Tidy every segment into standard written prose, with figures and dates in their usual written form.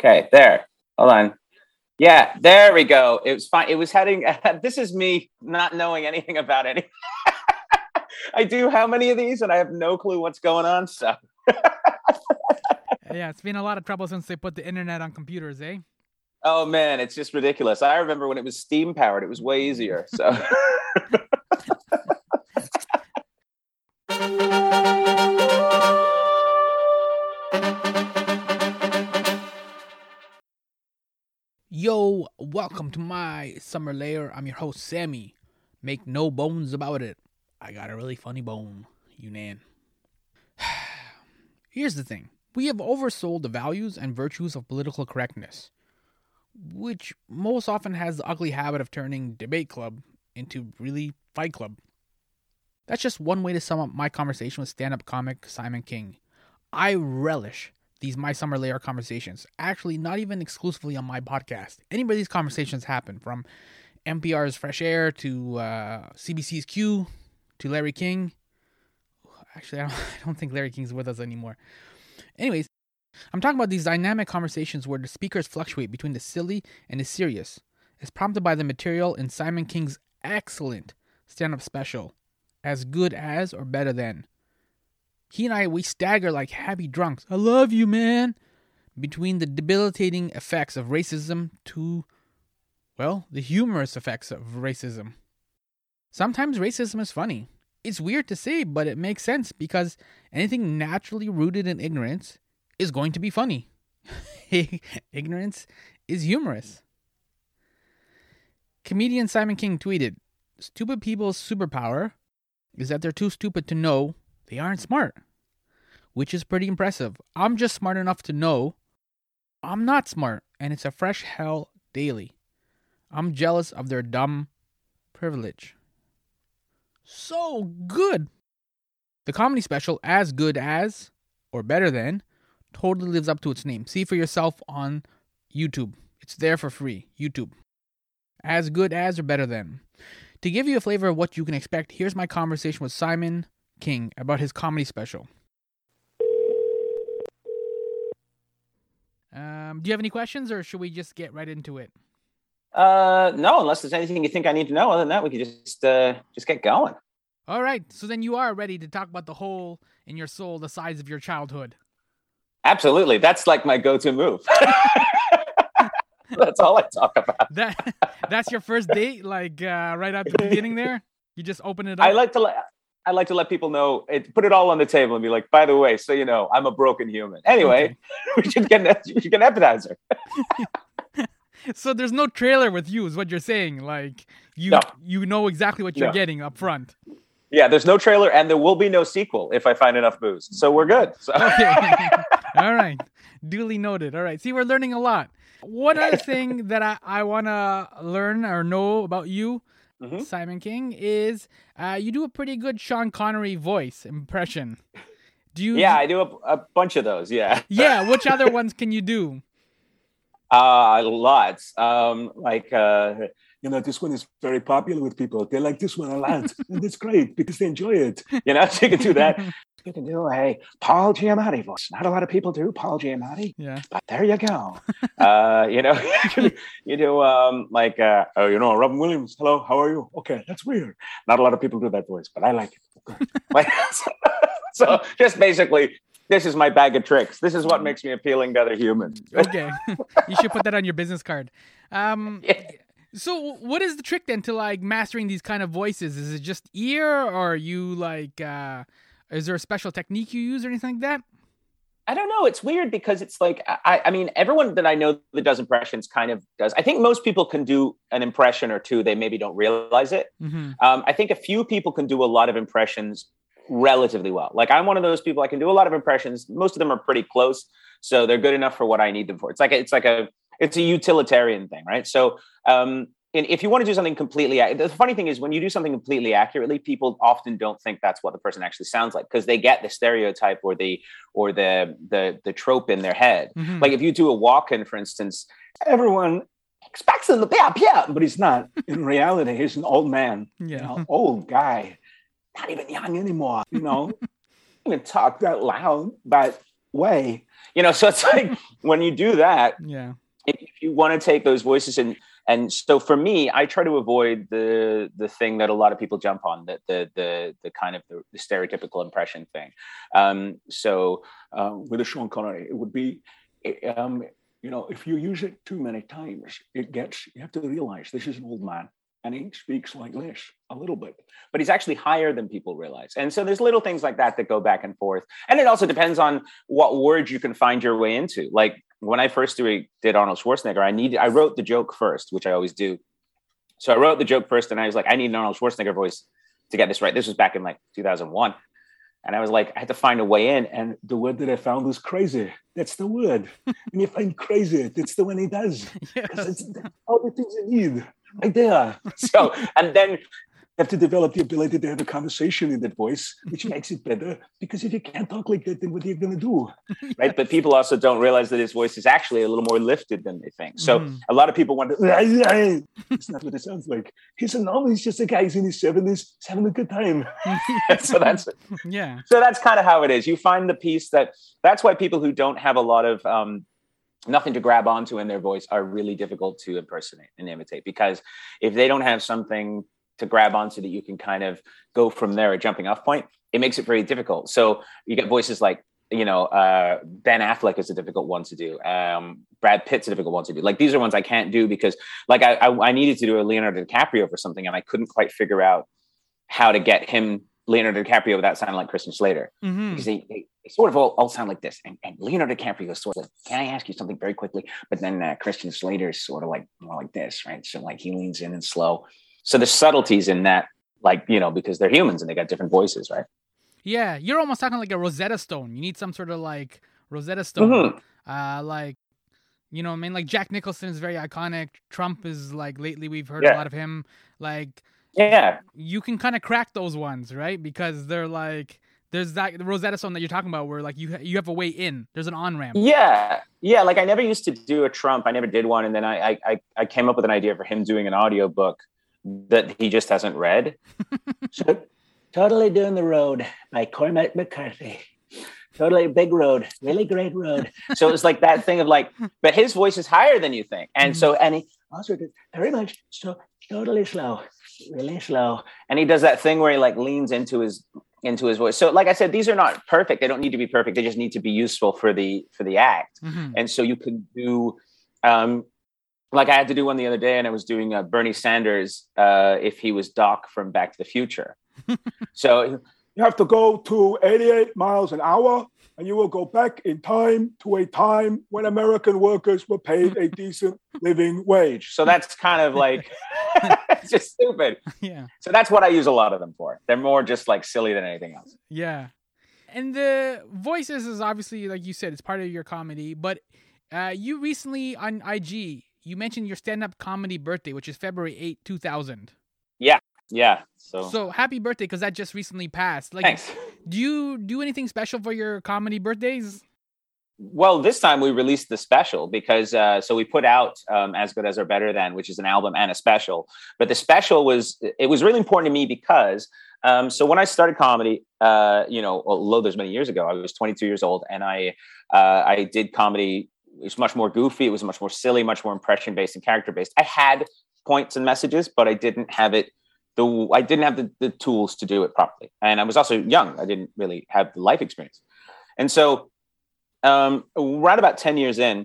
Okay, there. Hold on. Yeah, there we go. It was fine. It was heading. This is me not knowing anything about any. I do how many of these, and I have no clue what's going on. So. Yeah, it's been a lot of trouble since they put the internet on computers, eh? Oh man, it's just ridiculous. I remember when it was steam powered; it was way easier. So. Yo, welcome to My Summer Lair. I'm your host, Sammy. Make no bones about it. I got a really funny bone, you nan. Here's the thing. We have oversold the values and virtues of political correctness, which most often has the ugly habit of turning debate club into really fight club. That's just one way to sum up my conversation with stand-up comic Simon King. I relish these My Summer Lair conversations, actually not even exclusively on my podcast. Anybody's conversations happen, from NPR's Fresh Air to CBC's Q to Larry King. Actually, I don't think Larry King's with us anymore. Anyways, I'm talking about these dynamic conversations where the speakers fluctuate between the silly and the serious. It's prompted by the material in Simon King's excellent stand-up special, As Good As or Better Than. He and I, we stagger like happy drunks. I love you, man. Between the debilitating effects of racism to, well, the humorous effects of racism. Sometimes racism is funny. It's weird to say, but it makes sense because anything naturally rooted in ignorance is going to be funny. Ignorance is humorous. Comedian Simon King tweeted, "Stupid people's superpower is that they're too stupid to know they aren't smart," which is pretty impressive. I'm just smart enough to know I'm not smart, and it's a fresh hell daily. I'm jealous of their dumb privilege. So good. The comedy special, As Good As or Better Than, totally lives up to its name. See for yourself on YouTube. It's there for free. YouTube. As Good As or Better Than. To give you a flavor of what you can expect, here's my conversation with Simon King about his comedy special. Do you have any questions, or should we just get right into it? No, unless there's anything you think I need to know. Other than that, we can just get going. All right. So then you are ready to talk about the hole in your soul the size of your childhood. Absolutely. That's like my go-to move. That's all I talk about. That's your first date, like right at the beginning there? You just open it up? I like to let people know, put it all on the table and be like, by the way, so you know, I'm a broken human. Anyway, okay. we should get an appetizer. So there's no trailer with you is what you're saying. Like you know exactly what you're getting up front. Yeah, there's no trailer and there will be no sequel if I find enough booze. So we're good. So. Okay. All right. Duly noted. All right. See, we're learning a lot. One other thing that I want to learn or know about you, Simon King, is you do a pretty good Sean Connery voice impression. Do you? Yeah, I do a bunch of those. Yeah. Yeah. Which other ones can you do? Lots. This one is very popular with people. They like this one a lot. And it's great because they enjoy it. You know, so you can do that. You can do a Paul Giamatti voice. Not a lot of people do Paul Giamatti. Yeah. But there you go. You do Robin Williams. Hello, how are you? Okay, that's weird. Not a lot of people do that voice, but I like it. Okay. So just basically, this is my bag of tricks. This is what makes me appealing to other humans. Okay. You should put that on your business card. Yeah. So what is the trick then to like mastering these kind of voices? Is it just ear or are you like, is there a special technique you use or anything like that? I don't know. It's weird because it's like, I mean, everyone that I know that does impressions kind of does. I think most people can do an impression or two. They maybe don't realize it. Mm-hmm. I think a few people can do a lot of impressions relatively well. Like I'm one of those people, I can do a lot of impressions. Most of them are pretty close. So they're good enough for what I need them for. It's a utilitarian thing, right? So and if you want to do something completely, the funny thing is when you do something completely accurately, people often don't think that's what the person actually sounds like because they get the stereotype or the trope in their head. Mm-hmm. Like if you do a walk-in, for instance, everyone expects him to but he's not. In reality, he's an old man, old guy. Not even young anymore, you know. Even talk that loud, but way. You know, so it's like when you do that, yeah. If you want to take those voices and so for me, I try to avoid the thing that a lot of people jump on, that the kind of the stereotypical impression thing. With a Sean Connery, it would be, you know, if you use it too many times, it gets, you have to realize this is an old man. And he speaks like this a little bit, but he's actually higher than people realize. And so there's little things like that that go back and forth. And it also depends on what words you can find your way into. Like when I first did Arnold Schwarzenegger, I wrote the joke first, which I always do. So I wrote the joke first and I was like, I need an Arnold Schwarzenegger voice to get this right. This was back in like 2001. And I was like, I had to find a way in. And the word that I found was crazy. That's the word. And if I'm crazy, that's the one he does. Because it's all the things you need. Right there. So, and then you have to develop the ability to have a conversation in that voice, which makes it better, because if you can't talk like that, then what are you going to do? Right. But people also don't realize that his voice is actually a little more lifted than they think. So a lot of people wonder, it's not what it sounds like. He's a normal, he's just a guy, he's in his 70s, he's having a good time. So that's kind of how it is. You find the piece that's why people who don't have a lot of, nothing to grab onto in their voice are really difficult to impersonate and imitate, because if they don't have something to grab onto that you can kind of go from there, a jumping off point, it makes it very difficult. So you get voices like, you know, Ben Affleck is a difficult one to do. Brad Pitt's a difficult one to do. Like these are ones I can't do because like I needed to do a Leonardo DiCaprio for something and I couldn't quite figure out how to get him Leonardo DiCaprio without sounding like Christian Slater, because they sort of all sound like this, and Leonardo DiCaprio is sort of like, can I ask you something very quickly? But then Christian Slater is sort of like more like this, right? So like he leans in and slow. So there's subtleties in that, like, you know, because they're humans and they got different voices, right? Yeah, you're almost talking like a Rosetta Stone. You need some sort of like Rosetta Stone, like, you know what I mean? Like Jack Nicholson is very iconic. Trump is like, lately we've heard a lot of him, like. Yeah, you can kind of crack those ones, right? Because they're like, there's that Rosetta Stone that you're talking about, where like you have a way in. There's an on ramp. Yeah. Like I never used to do a Trump. I never did one, and then I came up with an idea for him doing an audiobook that he just hasn't read. So, Totally Doing the Road by Cormac McCarthy. Totally big road, really great road. So it was like that thing of like, but his voice is higher than you think, and so and he also did very much so. Totally slow, really slow. And he does that thing where he like leans into his voice. So like I said, these are not perfect. They don't need to be perfect. They just need to be useful for the act. And so you can do, like I had to do one the other day and I was doing Bernie Sanders, if he was Doc from Back to the Future. So you have to go to 88 miles an hour and you will go back in time to a time when American workers were paid a decent living wage. So that's kind of like, it's just stupid. Yeah. So that's what I use a lot of them for. They're more just like silly than anything else. Yeah. And the voices is obviously, like you said, it's part of your comedy. But you recently on IG, you mentioned your stand-up comedy birthday, which is February 8, 2000. Yeah. So happy birthday, because that just recently passed. Like, thanks. Do you do anything special for your comedy birthdays? Well, this time we released the special because so we put out As Good As or Better Than, which is an album and a special. But the special was really important to me because so when I started comedy, you know, although there's many years ago, I was 22 years old and I did comedy. It was much more goofy. It was much more silly, much more impression based and character based. I had points and messages, but I didn't have it. I didn't have the tools to do it properly. And I was also young. I didn't really have the life experience. And so right about 10 years in,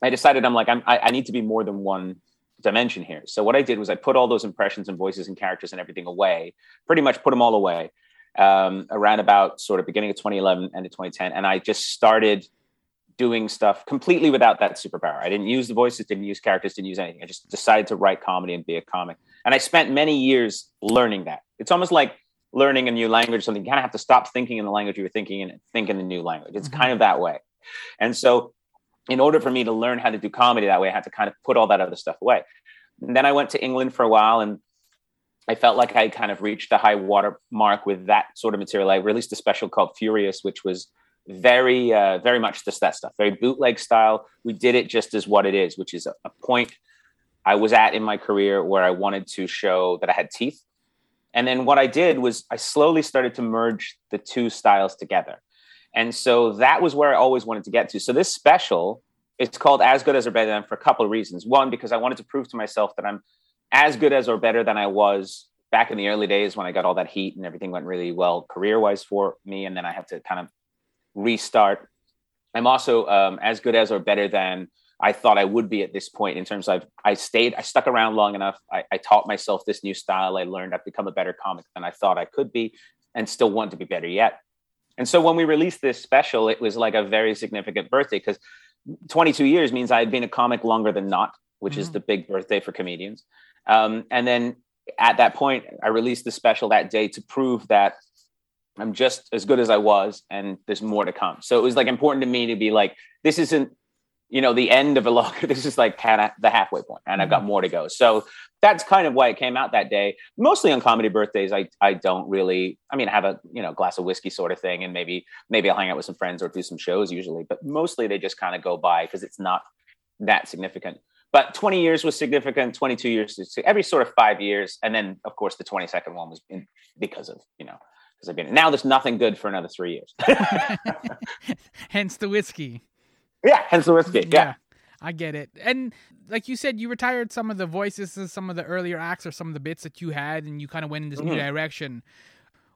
I decided I need to be more than one dimension here. So what I did was I put all those impressions and voices and characters and everything away, pretty much put them all away around about sort of beginning of 2011, end of 2010. And I just started doing stuff completely without that superpower. I didn't use the voices, didn't use characters, didn't use anything. I just decided to write comedy and be a comic. And I spent many years learning that. It's almost like learning a new language, something you kind of have to stop thinking in the language you were thinking and think in the new language. It's kind of that way. And so in order for me to learn how to do comedy that way, I had to kind of put all that other stuff away. And then I went to England for a while and I felt like I kind of reached the high water mark with that sort of material. I released a special called Furious, which was very, very much just that stuff, very bootleg style. We did it just as what it is, which is a point I was at in my career where I wanted to show that I had teeth. And then what I did was I slowly started to merge the two styles together. And so that was where I always wanted to get to. So this special, it's called As Good As or Better Than for a couple of reasons. One, because I wanted to prove to myself that I'm as good as or better than I was back in the early days when I got all that heat and everything went really well career-wise for me. And then I have to kind of restart. I'm also as good as or better than I thought I would be at this point in terms of I stuck around long enough. I taught myself this new style. I learned I've become a better comic than I thought I could be and still want to be better yet. And so when we released this special, it was like a very significant birthday because 22 years means I had been a comic longer than not, which is the big birthday for comedians. And then at that point, I released the special that day to prove that I'm just as good as I was and there's more to come. So it was like important to me to be like, this isn't, the end of a long, this is like kind of the halfway point and I've got more to go. So that's kind of why it came out that day. Mostly on comedy birthdays, I don't really, I have a, glass of whiskey sort of thing and maybe I'll hang out with some friends or do some shows usually, but mostly they just kind of go by because it's not that significant. But 20 years was significant, 22 years, every sort of 5 years. And then of course the 22nd one was because I've been, now there's nothing good for another 3 years. Hence the whiskey. Yeah, hence the whiskey. Yeah, I get it. And like you said, you retired some of the voices and some of the earlier acts or some of the bits that you had, and you kind of went in this new direction.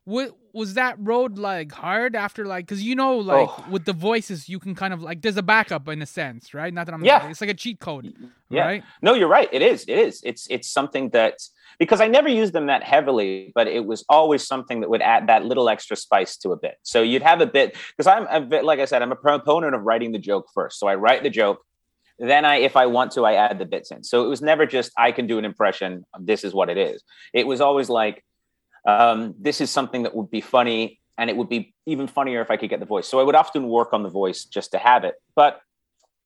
What was that road like hard after, like, because with the voices you can kind of like there's a backup in a sense, right? Not that I'm it's like a cheat code, right? No, you're right. It is. It's something that because I never used them that heavily, but it was always something that would add that little extra spice to a bit. So you'd have a bit because I'm a bit, like I said, I'm a proponent of writing the joke first. So I write the joke, then if I want to, I add the bits in. So it was never just I can do an impression. This is what it is. It was always like. This is something that would be funny, and it would be even funnier if I could get the voice. So I would often work on the voice just to have it.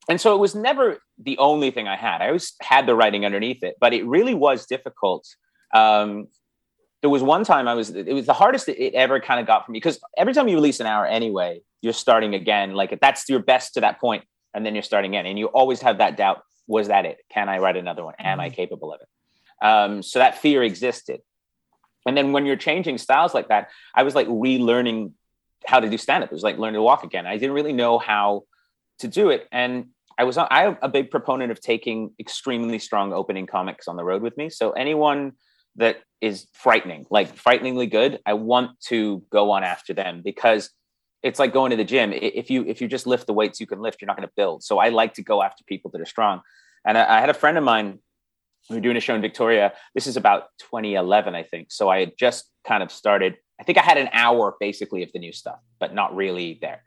And so it was never the only thing I had. I always had the writing underneath it, but it really was difficult. There was one time it was the hardest it ever kind of got for me, because every time you release an hour anyway, you're starting again. Like that's your best to that point, and then you're starting again. And you always have that doubt. Was that it? Can I write another one? Am I capable of it? So that fear existed. And then when you're changing styles like that, I was like relearning how to do stand-up. It was like learning to walk again. I didn't really know how to do it. And I'm a big proponent of taking extremely strong opening comics on the road with me. So anyone that is frighteningly good, I want to go on after them because it's like going to the gym. If you just lift the weights you can lift, you're not going to build. So I like to go after people that are strong. And I had a friend of mine. We were doing a show in Victoria. This is about 2011, I think. So I had just kind of started. I think I had an hour basically of the new stuff, but not really there.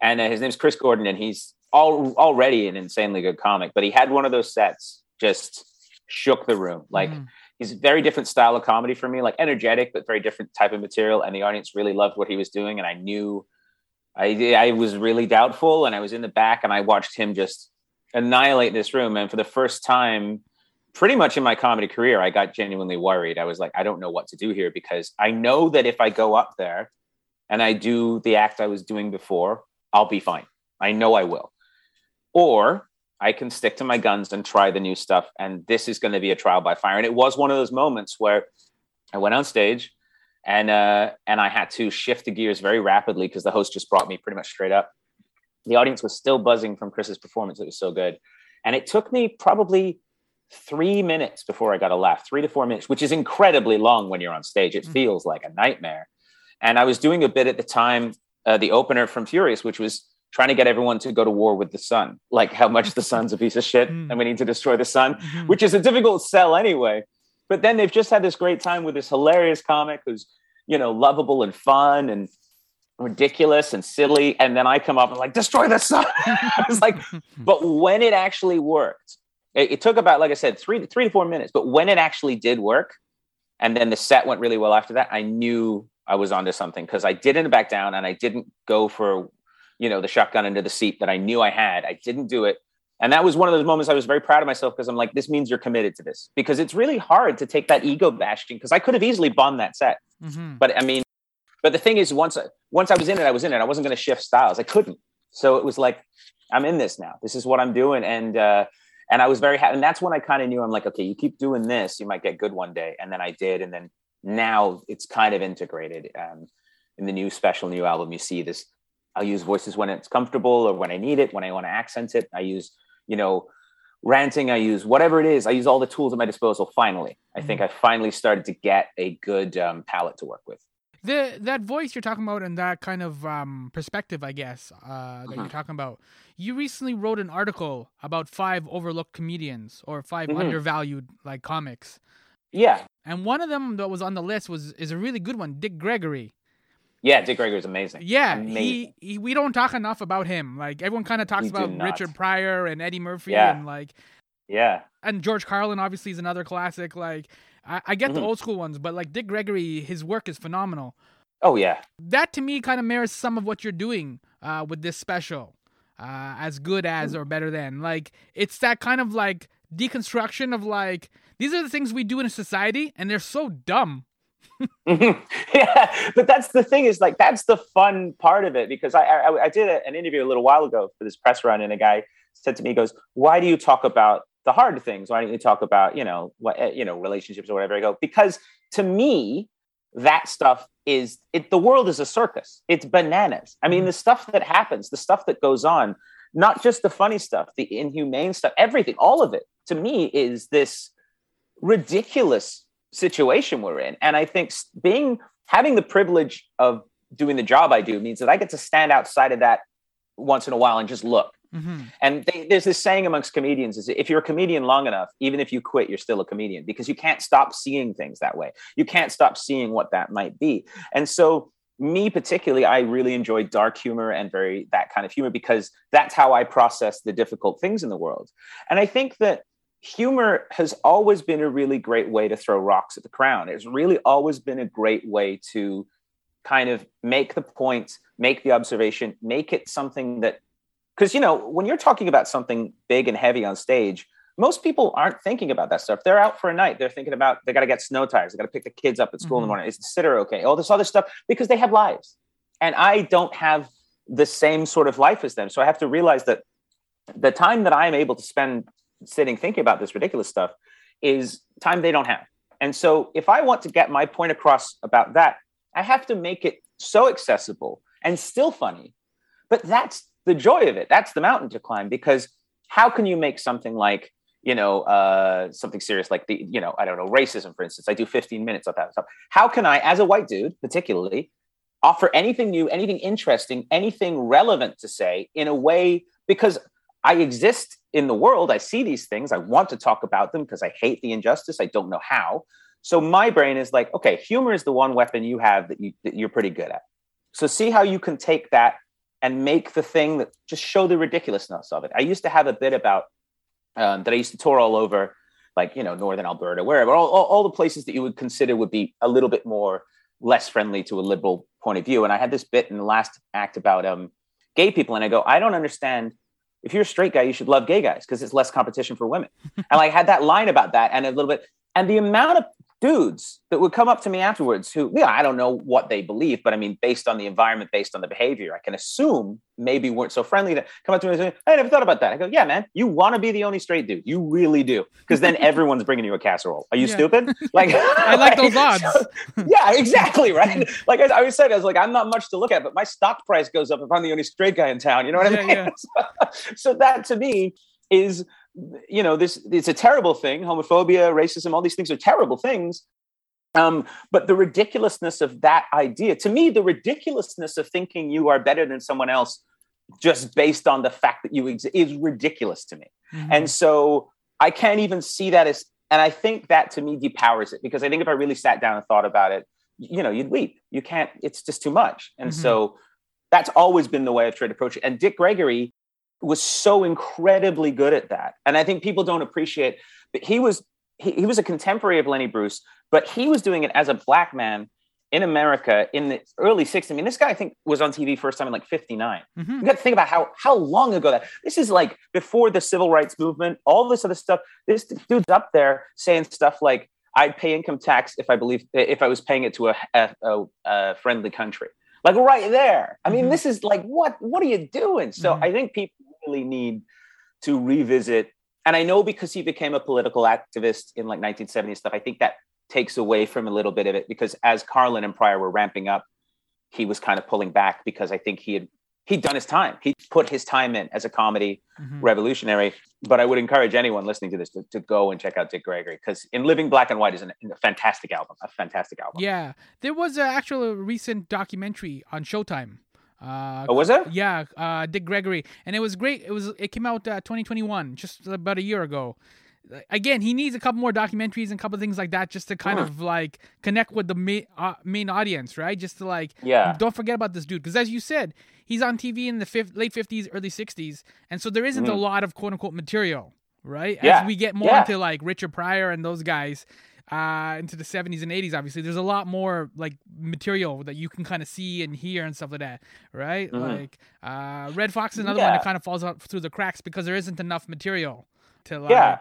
And his name's Chris Gordon, and he's already an insanely good comic. But he had one of those sets, just shook the room. Like he's a very different style of comedy for me, like energetic, but very different type of material. And the audience really loved what he was doing. And I knew I was really doubtful, and I was in the back, and I watched him just annihilate this room. And for the first time, pretty much in my comedy career, I got genuinely worried. I was like, I don't know what to do here, because I know that if I go up there and I do the act I was doing before, I'll be fine. I know I will. Or I can stick to my guns and try the new stuff. And this is going to be a trial by fire. And it was one of those moments where I went on stage and I had to shift the gears very rapidly because the host just brought me pretty much straight up. The audience was still buzzing from Chris's performance. It was so good. And it took me probably 3 minutes before I got a laugh, 3 to 4 minutes, which is incredibly long when you're on stage. It feels like a nightmare. And I was doing a bit at the time, the opener from Furious, which was trying to get everyone to go to war with the sun, like how much the sun's a piece of shit and we need to destroy the sun, which is a difficult sell anyway. But then they've just had this great time with this hilarious comic who's, lovable and fun and ridiculous and silly. And then I come up and like, destroy the sun. I was like, but when it actually worked, it took about, like I said, three to four minutes. But when it actually did work, and then the set went really well after that, I knew I was onto something because I didn't back down and I didn't go for, the shotgun under the seat that I knew I had. I didn't do it. And that was one of those moments I was very proud of myself because I'm like, this means you're committed to this, because it's really hard to take that ego bashing, because I could have easily bombed that set. But the thing is, once I was in it, I was in it. I wasn't going to shift styles. I couldn't. So it was like, I'm in this now. This is what I'm doing. And I was very happy. And that's when I kind of knew, I'm like, okay, you keep doing this, you might get good one day. And then I did. And then now it's kind of integrated in the new special, new album. You see this I'll use voices when it's comfortable or when I need it, when I want to accent it. I use, ranting. I use whatever it is. I use all the tools at my disposal. Finally, I think I finally started to get a good palette to work with. That voice you're talking about and that kind of perspective, I guess, that you're talking about. You recently wrote an article about 5 overlooked comedians or 5 undervalued like comics. Yeah. And one of them that was on the list is a really good one, Dick Gregory. Yeah, Dick Gregory is amazing. Yeah, we don't talk enough about him. Like everyone kind of talks about Richard Pryor and Eddie Murphy and and George Carlin obviously is another classic. Like I get the old school ones, but like Dick Gregory, his work is phenomenal. Oh yeah, that to me kind of mirrors some of what you're doing with this special, As Good As or Better Than. Like it's that kind of like deconstruction of like these are the things we do in a society, and they're so dumb. Yeah, but that's the thing is like that's the fun part of it because I did an interview a little while ago for this press run and a guy said to me, he goes, "Why do you talk about the hard things? Why don't you talk about relationships or whatever?" I go, because to me that stuff is it. The world is a circus. It's bananas. I mean, the stuff that happens, the stuff that goes on, not just the funny stuff, the inhumane stuff, everything, all of it, to me is this ridiculous situation we're in. And I think having the privilege of doing the job I do means that I get to stand outside of that once in a while and just look. And there's this saying amongst comedians is if you're a comedian long enough, even if you quit, you're still a comedian because you can't stop seeing things that way. You can't stop seeing what that might be. And so me particularly, I really enjoy dark humor and that kind of humor because that's how I process the difficult things in the world. And I think that humor has always been a really great way to throw rocks at the crown. It's really always been a great way to kind of make the point, make the observation, make it something that, because, when you're talking about something big and heavy on stage, most people aren't thinking about that stuff. They're out for a night. They're thinking about, they got to get snow tires. They got to pick the kids up at school in the morning. Is the sitter okay? All this other stuff, because they have lives. And I don't have the same sort of life as them. So I have to realize that the time that I'm able to spend sitting thinking about this ridiculous stuff is time they don't have. And so if I want to get my point across about that, I have to make it so accessible and still funny. But that's the joy of it. That's the mountain to climb, because how can you make something like, something serious like the, racism, for instance. I do 15 minutes of that stuff. How can I, as a white dude particularly, offer anything new, anything interesting, anything relevant to say in a way, because I exist in the world. I see these things. I want to talk about them because I hate the injustice. I don't know how. So my brain is like, okay, humor is the one weapon you have that you're pretty good at. So see how you can take that and make the thing that just show the ridiculousness of it. I used to have a bit about that I used to tour all over, like, Northern Alberta, wherever, all the places that you would consider would be a little bit more less friendly to a liberal point of view. And I had this bit in the last act about gay people. And I go, I don't understand. If you're a straight guy, you should love gay guys because it's less competition for women. And I had that line about that and a little bit. And the amount of dudes that would come up to me afterwards who, I don't know what they believe, but I mean, based on the environment, based on the behavior, I can assume maybe weren't so friendly to come up to me and say, I never thought about that. I go, yeah, man, you want to be the only straight dude. You really do. Because then everyone's bringing you a casserole. Are you stupid? Like, I like those odds. So, yeah, exactly. Right. Like I always said, I was like, I'm not much to look at, but my stock price goes up if I'm the only straight guy in town. You know what I mean? Yeah. So that to me is, this, it's a terrible thing. Homophobia, racism, all these things are terrible things. But the ridiculousness of that idea, to me, the ridiculousness of thinking you are better than someone else just based on the fact that you exist is ridiculous to me. And so I can't even see that as, and I think that to me depowers it, because I think if I really sat down and thought about it, you'd weep. You can't, it's just too much. And so that's always been the way I've tried to approach it. And Dick Gregory was so incredibly good at that. And I think people don't appreciate that he was a contemporary of Lenny Bruce, but he was doing it as a black man in America in the early 60s. I mean, this guy, I think, was on TV first time in like 59. You got to think about how long ago that, this is like before the civil rights movement, all this other stuff. This dude's up there saying stuff like, I'd pay income tax if I was paying it to a friendly country. Like right there. I mean, this is like, what are you doing? So I think people really need to revisit. And I know because he became a political activist in like 1970 stuff, I think that takes away from a little bit of it, because as Carlin and Pryor were ramping up, he was kind of pulling back because I think he had he'd done his time. He put his time in as a comedy revolutionary. But I would encourage anyone listening to this to go and check out Dick Gregory, because In Living Black and White is a fantastic album, Yeah. There was an actual recent documentary on Showtime. Was there? Yeah. Dick Gregory. And it was great. It came out 2021, just about a year ago. Again, he needs a couple more documentaries and a couple of things like that just to kind of like connect with the main audience, right? Just to like, don't forget about this dude. Because as you said, he's on TV in the late 50s, early 60s. And so there isn't a lot of quote unquote material, right? Yeah. As we get more into like Richard Pryor and those guys into the 70s and 80s, obviously, there's a lot more like material that you can kind of see and hear and stuff like that, right? Like Red Fox is another one that kind of falls out through the cracks because there isn't enough material. I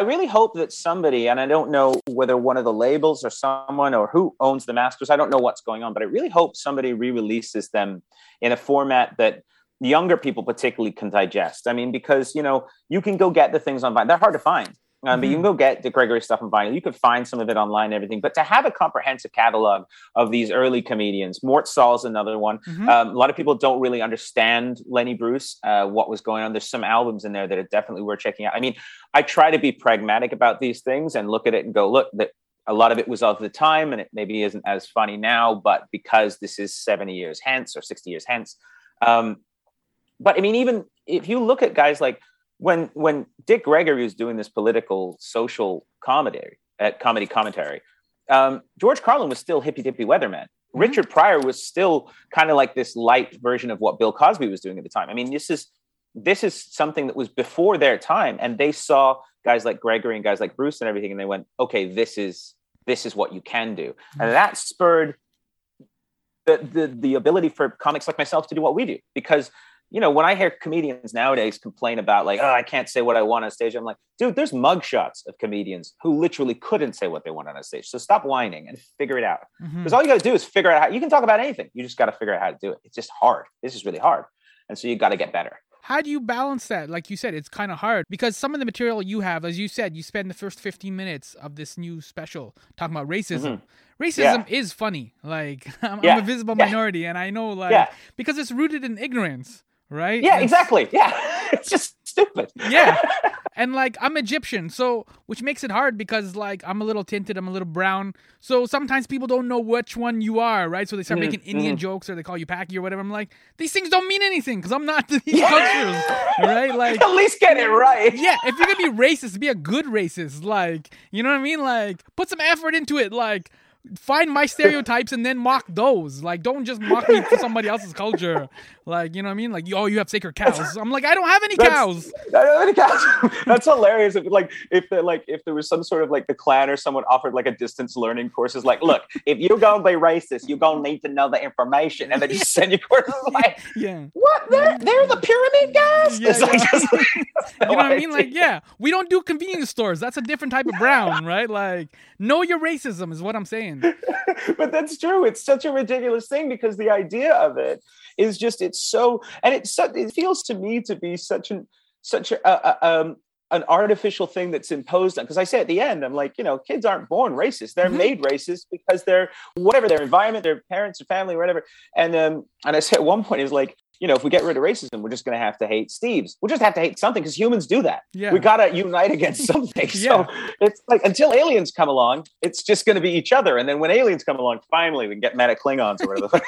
really hope that somebody, and I don't know whether one of the labels or someone or who owns the masters, I don't know what's going on, but I really hope somebody re-releases them in a format that younger people particularly can digest. I mean, because, you know, you can go get the things on vinyl. They're hard to find, but you can go get the Gregory stuff on vinyl. You could find some of it online and everything, but to have a comprehensive catalog of these early comedians, Mort Saul's another one. A lot of people don't really understand Lenny Bruce, what was going on. There's some albums in there that are definitely worth checking out. I mean, I try to be pragmatic about these things and look at it and go, look, that a lot of it was of the time and it maybe isn't as funny now, but because this is 70 years hence or 60 years hence. But I mean, even if you look at guys like, when Dick Gregory was doing this political social comedy commentary, George Carlin was still hippy dippy weatherman. Richard Pryor was still kind of like this light version of what Bill Cosby was doing at the time. I mean, this is something that was before their time, and they saw guys like Gregory and guys like Bruce and everything, and they went, okay, this is what you can do, and that spurred the ability for comics like myself to do what we do, because. You know, when I hear comedians nowadays complain about like, oh, I can't say what I want on stage, I'm like, dude, there's mugshots of comedians who literally couldn't say what they want on a stage. So stop whining and figure it out. Because all you got to do is figure out how you can talk about anything. You just got to figure out how to do it. It's just hard. This is really hard. And so you got to get better. How do you balance that? Like you said, it's kind of hard because some of the material you have, as you said, you spend the first 15 minutes of this new special talking about racism. Racism is funny. Like I'm a visible minority and I know like, because it's rooted in ignorance. Right? Yeah, exactly. Yeah. It's just stupid. Yeah. And like, I'm Egyptian, so which makes it hard because like, I'm a little tinted, I'm a little brown. So sometimes people don't know which one you are, right? So they start making Indian jokes or they call you Paki or whatever. I'm like, these things don't mean anything because I'm not these cultures, right? Like, at least get it right. Yeah. If you're going to be racist, be a good racist. Like, you know what I mean? Like, put some effort into it. Like, find my stereotypes and then mock those. Like, don't just mock me for somebody else's culture. Like, you know what I mean? Like, oh, you have sacred cows. I'm like, I don't have any cows. I don't have any cows. That's hilarious. If there was some sort of like the Klan or someone offered like a distance learning course, is like, look, if you're gonna be racist, you're gonna need to know the information, and they just send you courses like, what? They're the pyramid guys. Yeah, you know what I mean? Like, we don't do convenience stores. That's a different type of brown, right? Like, know your racism is what I'm saying. But that's true. It's such a ridiculous thing because the idea of it is just it feels to me to be such an artificial thing that's imposed on. Because I say at the end, I'm like, you know, kids aren't born racist; they're made racist because they're whatever their environment, their parents, or family, or whatever. And I say at one point is like, you know, if we get rid of racism, we're just going to have to hate Steve's. We'll just have to hate something because humans do that. Yeah. We got to unite against something. So it's like until aliens come along, it's just going to be each other. And then when aliens come along, finally we can get mad at Klingons or whatever.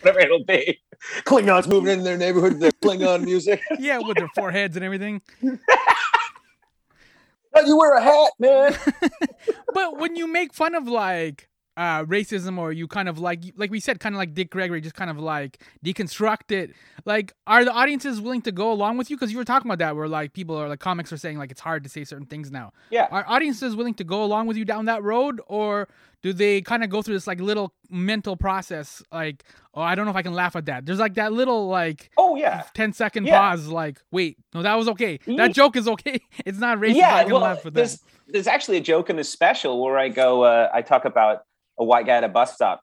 Whatever it'll be. Klingons moving in their neighborhood, their Klingon music. Yeah, with their foreheads and everything. You wear a hat, man. But when you make fun of like... racism, or you kind of like we said, kind of like Dick Gregory, just kind of like deconstruct it. Like, are the audiences willing to go along with you? Because you were talking about that, where like people or like comics are saying like it's hard to say certain things now. Yeah, are audiences willing to go along with you down that road, or do they kind of go through this like little mental process? Like, oh, I don't know if I can laugh at that. There's like that little like 10-second pause. Like, wait, no, that was okay. That joke is okay. It's not racist. Yeah, I can laugh at that. There's actually a joke in this special where I go, I talk about a white guy at a bus stop,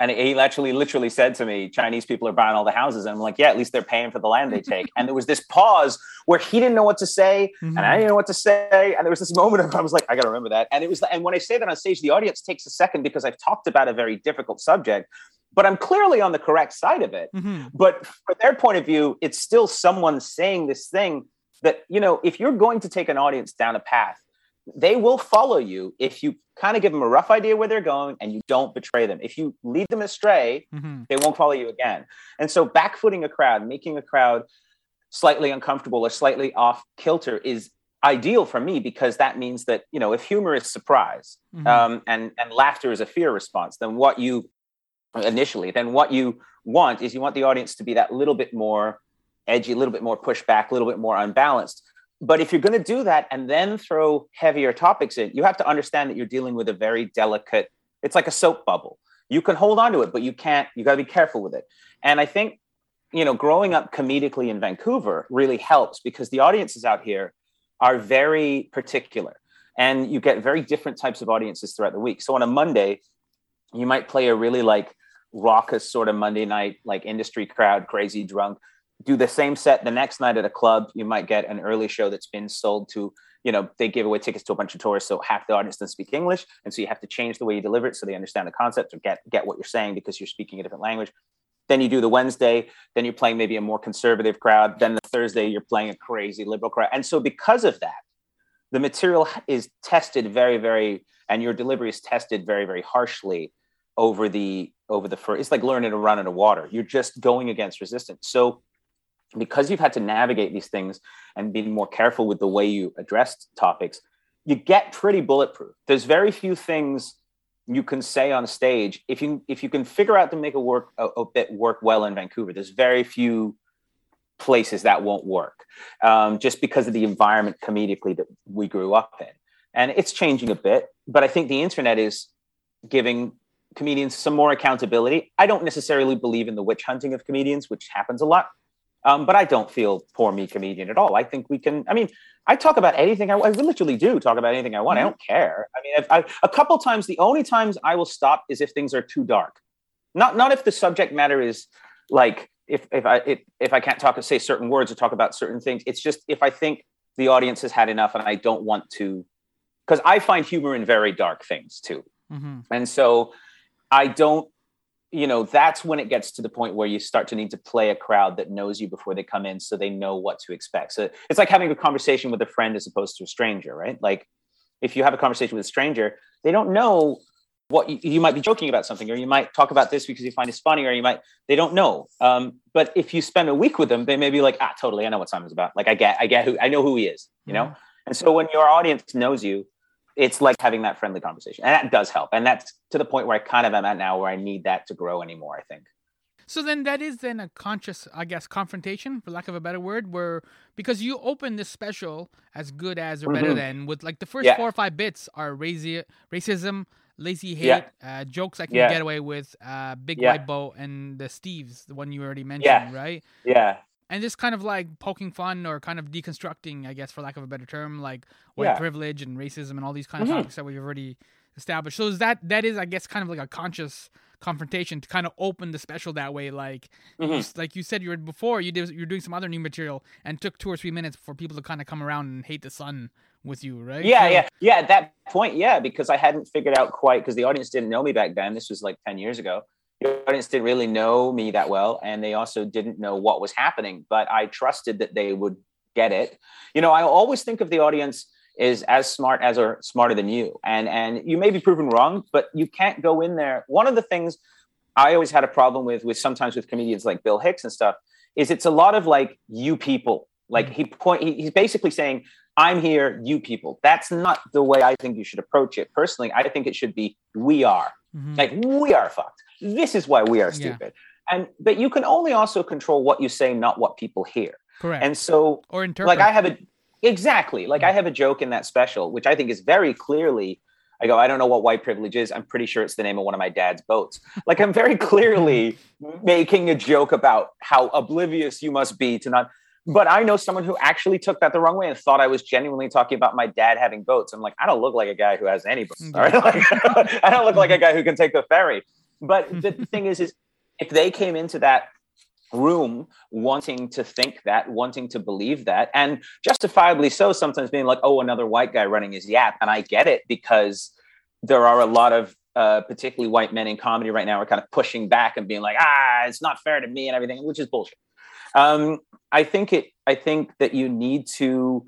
and he actually literally said to me, Chinese people are buying all the houses. And I'm like, yeah, at least they're paying for the land they take. And there was this pause where he didn't know what to say, and I didn't know what to say. And there was this moment of, I was like, I got to remember that. And when I say that on stage, the audience takes a second because I've talked about a very difficult subject. but I'm clearly on the correct side of it. Mm-hmm. But from their point of view, it's still someone saying this thing that, you know, if you're going to take an audience down a path, they will follow you if you kind of give them a rough idea where they're going and you don't betray them. If you lead them astray, mm-hmm. they won't follow you again. And so backfooting a crowd, making a crowd slightly uncomfortable or slightly off kilter is ideal for me, because that means that, you know, if humor is surprise mm-hmm. and laughter is a fear response, then what you want is you want the audience to be that little bit more edgy, a little bit more pushback, a little bit more unbalanced. But if you're going to do that and then throw heavier topics in, you have to understand that you're dealing with a very delicate, it's like a soap bubble. You can hold on to it, but you got to be careful with it. And I think, you know, growing up comedically in Vancouver really helps, because the audiences out here are very particular and you get very different types of audiences throughout the week. So on a Monday, you might play a really like raucous sort of Monday night, like industry crowd, crazy drunk. Do the same set the next night at a club. You might get an early show that's been sold to, you know, they give away tickets to a bunch of tourists, so half the audience doesn't speak English, and so you have to change the way you deliver it so they understand the concept or get what you're saying, because you're speaking a different language. Then you do the Wednesday, then you're playing maybe a more conservative crowd. Then the Thursday, you're playing a crazy liberal crowd. And so because of that, the material is tested very, very, and your delivery is tested very, very harshly over the first. It's like learning to run in the water. You're just going against resistance. So because you've had to navigate these things and be more careful with the way you address topics, you get pretty bulletproof. There's very few things you can say on stage. If you can figure out to make a bit work well in Vancouver, there's very few places that won't work, just because of the environment comedically that we grew up in. And it's changing a bit, but I think the internet is giving comedians some more accountability. I don't necessarily believe in the witch hunting of comedians, which happens a lot. But I don't feel poor me comedian at all. I think we can, I mean, I talk about anything. I literally do talk about anything I want. Mm-hmm. I don't care. I mean, a couple times, the only times I will stop is if things are too dark. Not if the subject matter is like, if I can't talk and say certain words or talk about certain things. It's just, if I think the audience has had enough and I don't want to, because I find humor in very dark things too. Mm-hmm. And so I don't, you know, that's when it gets to the point where you start to need to play a crowd that knows you before they come in, so they know what to expect. So it's like having a conversation with a friend as opposed to a stranger, right? Like if you have a conversation with a stranger, they don't know what you might be joking about something, or you might talk about this because you find it's funny, or they don't know. But if you spend a week with them, they may be like, totally, I know what Simon's about. Like I know who he is, you know? And so when your audience knows you, it's like having that friendly conversation, and that does help. And that's to the point where I kind of am at now, where I need that to grow anymore, I think. So then that is then a conscious, I guess, confrontation, for lack of a better word, where, because you open this special As Good As or Better mm-hmm. Than with like the first 4 or 5 bits are racism, lazy hate, jokes I Can Get Away With, Big White Bo, and the Steves, the one you already mentioned, right? Yeah. And just kind of like poking fun or kind of deconstructing, I guess, for lack of a better term, like white privilege and racism and all these kind of topics that we've already established. So is that is, I guess, kind of like a conscious confrontation to kind of open the special that way. Like, like you said, you're doing some other new material and took 2 or 3 minutes for people to kind of come around and hate the sun with you, right? Yeah. At that point, because I hadn't figured out quite, because the audience didn't know me back then. This was like 10 years ago. The audience didn't really know me that well, and they also didn't know what was happening, but I trusted that they would get it. You know, I always think of the audience is as smart as or smarter than you. And you may be proven wrong, but you can't go in there. One of the things I always had a problem with sometimes with comedians like Bill Hicks and stuff, is it's a lot of like, you people. Like he's basically saying, I'm here, you people. That's not the way I think you should approach it. Personally, I think it should be, we are. Mm-hmm. Like, we are fucked. This is why we are stupid. Yeah. But you can only also control what you say, not what people hear. Correct. And so, or interpret. Like I have a joke in that special, which I think is very clearly, I go, I don't know what white privilege is. I'm pretty sure it's the name of one of my dad's boats. Like, I'm very clearly making a joke about how oblivious you must be to not, but I know someone who actually took that the wrong way and thought I was genuinely talking about my dad having boats. I'm like, I don't look like a guy who has any boats. All right? Like, I don't look like a guy who can take the ferry. But the thing is if they came into that room wanting to think that, wanting to believe that, and justifiably so, sometimes being like, oh, another white guy running his yap. And I get it, because there are a lot of particularly white men in comedy right now are kind of pushing back and being like, it's not fair to me and everything, which is bullshit. I think that you need to,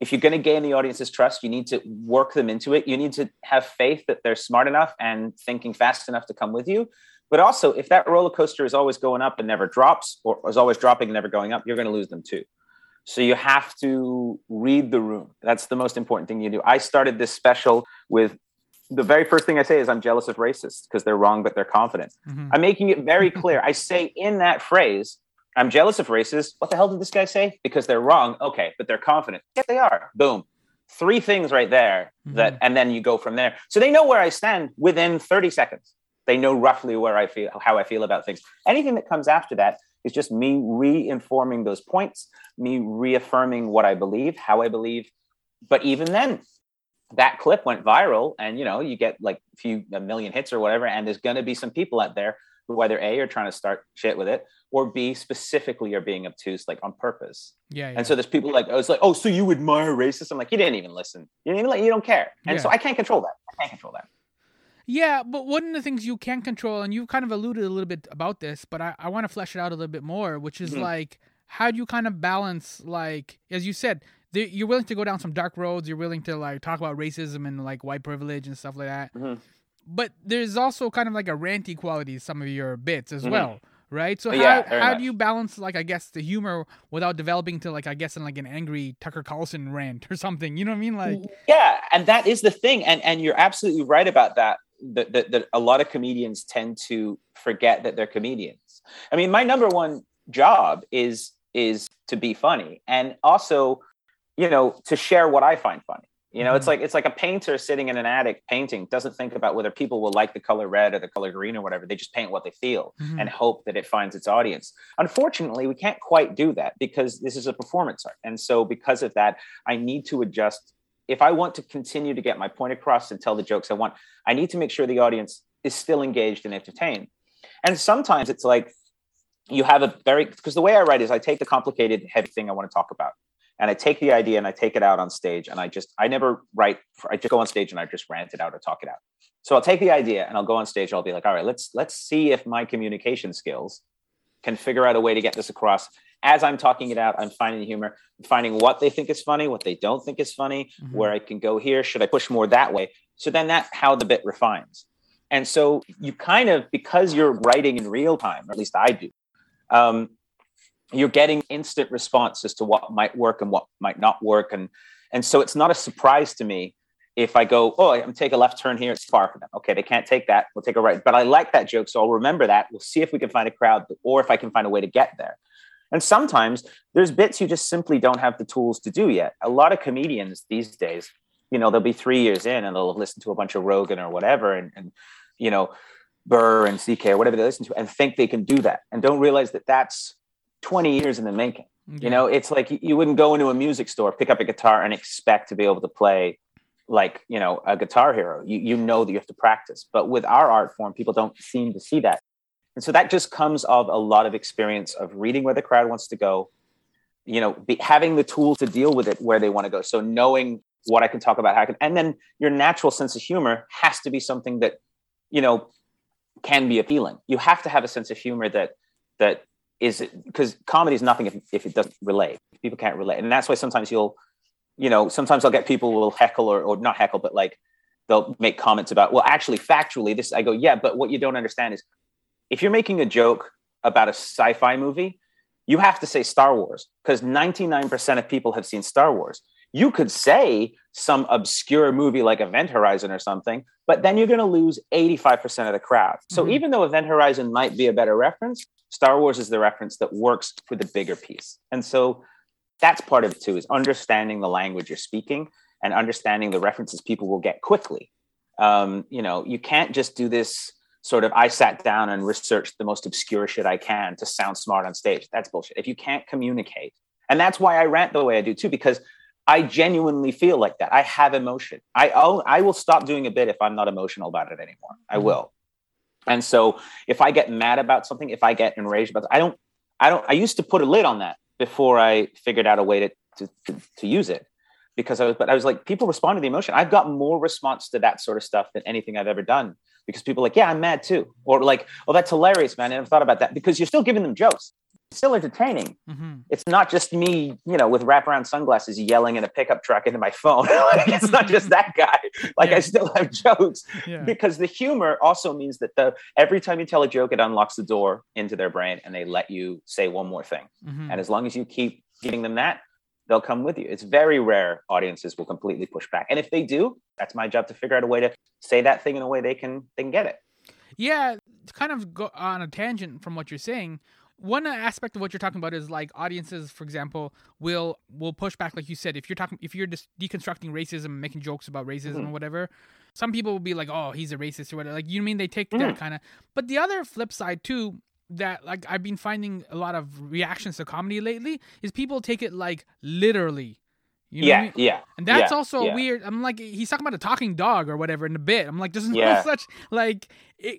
if you're going to gain the audience's trust, you need to work them into it. You need to have faith that they're smart enough and thinking fast enough to come with you. But also, if that roller coaster is always going up and never drops, or is always dropping and never going up, you're going to lose them too. So you have to read the room. That's the most important thing you do. I started this special with the very first thing I say is I'm jealous of racists because they're wrong, but they're confident. Mm-hmm. I'm making it very clear. I say in that phrase, I'm jealous of racists. What the hell did this guy say? Because they're wrong. Okay, but they're confident. Yes, they are. Boom. 3 things right there. That, and then you go from there. So they know where I stand within 30 seconds. They know roughly where I feel, how I feel about things. Anything that comes after that is just me reinforming those points, me reaffirming what I believe, how I believe. But even then, that clip went viral, and you get like a million hits or whatever. And there's going to be some people out there who either A, are trying to start shit with it, or B, specifically are being obtuse, like on purpose. Yeah. And so there's people like, so you admire racism? I'm like, you didn't even listen. You didn't even you don't care. And so I can't control that. Yeah, but one of the things you can control, and you kind of alluded a little bit about this, but I want to flesh it out a little bit more, which is like, how do you kind of balance, like, as you said, you're willing to go down some dark roads, you're willing to like talk about racism and like white privilege and stuff like that. Mm-hmm. But there's also kind of like a ranty quality, some of your bits as well, right? So how do you balance, like, I guess, the humor without developing to, like, I guess, in like an angry Tucker Carlson rant or something? You know what I mean? Like, yeah, and that is the thing. And you're absolutely right about that. That a lot of comedians tend to forget that they're comedians. I mean, my number one job is to be funny, and also, to share what I find funny. It's like a painter sitting in an attic painting doesn't think about whether people will like the color red or the color green or whatever. They just paint what they feel and hope that it finds its audience. Unfortunately, we can't quite do that because this is a performance art. And so because of that, I need to adjust. If I want to continue to get my point across and tell the jokes I want, I need to make sure the audience is still engaged and entertained. And sometimes it's like you have because the way I write is I take the complicated, heavy thing I want to talk about, and I take the idea and I take it out on stage, and I just go on stage and I just rant it out or talk it out. So I'll take the idea and I'll go on stage. I'll be like, all right, let's see if my communication skills can figure out a way to get this across. As I'm talking it out, I'm finding the humor, finding what they think is funny, what they don't think is funny, where I can go here. Should I push more that way? So then that's how the bit refines. And so you kind of, because you're writing in real time, or at least I do, you're getting instant response as to what might work and what might not work. And so it's not a surprise to me if I go, I'm take a left turn here. It's far for them. Okay, they can't take that. We'll take a right. But I like that joke, so I'll remember that. We'll see if we can find a crowd or if I can find a way to get there. And sometimes there's bits you just simply don't have the tools to do yet. A lot of comedians these days, they'll be 3 years in and they'll have listened to a bunch of Rogan or whatever and Burr and CK or whatever they listen to and think they can do that and don't realize that that's 20 years in the making. Mm-hmm. It's like you wouldn't go into a music store, pick up a guitar and expect to be able to play like, a guitar hero. You know that you have to practice. But with our art form, people don't seem to see that. And so that just comes of a lot of experience of reading where the crowd wants to go, having the tool to deal with it where they want to go. So knowing what I can talk about, and then your natural sense of humor has to be something that, can be appealing. You have to have a sense of humor that is, because comedy is nothing if it doesn't relate. People can't relate. And that's why sometimes sometimes I'll get people who will heckle or not heckle, but like they'll make comments about, well, actually factually this, I go, yeah, but what you don't understand is, if you're making a joke about a sci-fi movie, you have to say Star Wars because 99% of people have seen Star Wars. You could say some obscure movie like Event Horizon or something, but then you're going to lose 85% of the crowd. So even though Event Horizon might be a better reference, Star Wars is the reference that works for the bigger piece. And so that's part of it too, is understanding the language you're speaking and understanding the references people will get quickly. You can't just do this sort of, I sat down and researched the most obscure shit I can to sound smart on stage. That's bullshit. If you can't communicate, and that's why I rant the way I do too, because I genuinely feel like that. I have emotion. I will stop doing a bit if I'm not emotional about it anymore. I will. And so if I get mad about something, if I get enraged about it, I used to put a lid on that before I figured out a way to use it. Because I was like, people respond to the emotion. I've got more response to that sort of stuff than anything I've ever done. because people are like, yeah, I'm mad too. Or like, oh, that's hilarious, man. I never thought about that, because you're still giving them jokes. It's still entertaining. Mm-hmm. It's not just me, you know, with wraparound sunglasses yelling in a pickup truck into my phone. Like, it's not just that guy. Like, yeah. I still have jokes, because the humor also means that every time you tell a joke, it unlocks the door into their brain and they let you say one more thing. Mm-hmm. And as long as you keep giving them that, they'll come with you. It's very rare audiences will completely push back. And if they do, that's my job to figure out a way to say that thing in a way they can get it. Yeah, to kind of go on a tangent from what you're saying, one aspect of what you're talking about is like audiences, for example, will push back, like you said, if you're just deconstructing racism and making jokes about racism or whatever. Some people will be like, oh, he's a racist or whatever. Like, you mean they take that kind of. But the other flip side too, that like I've been finding a lot of reactions to comedy lately, is people take it like literally. You know what I mean? And that's also weird. I'm like, he's talking about a talking dog or whatever in the bit. I'm like, this is not such, like,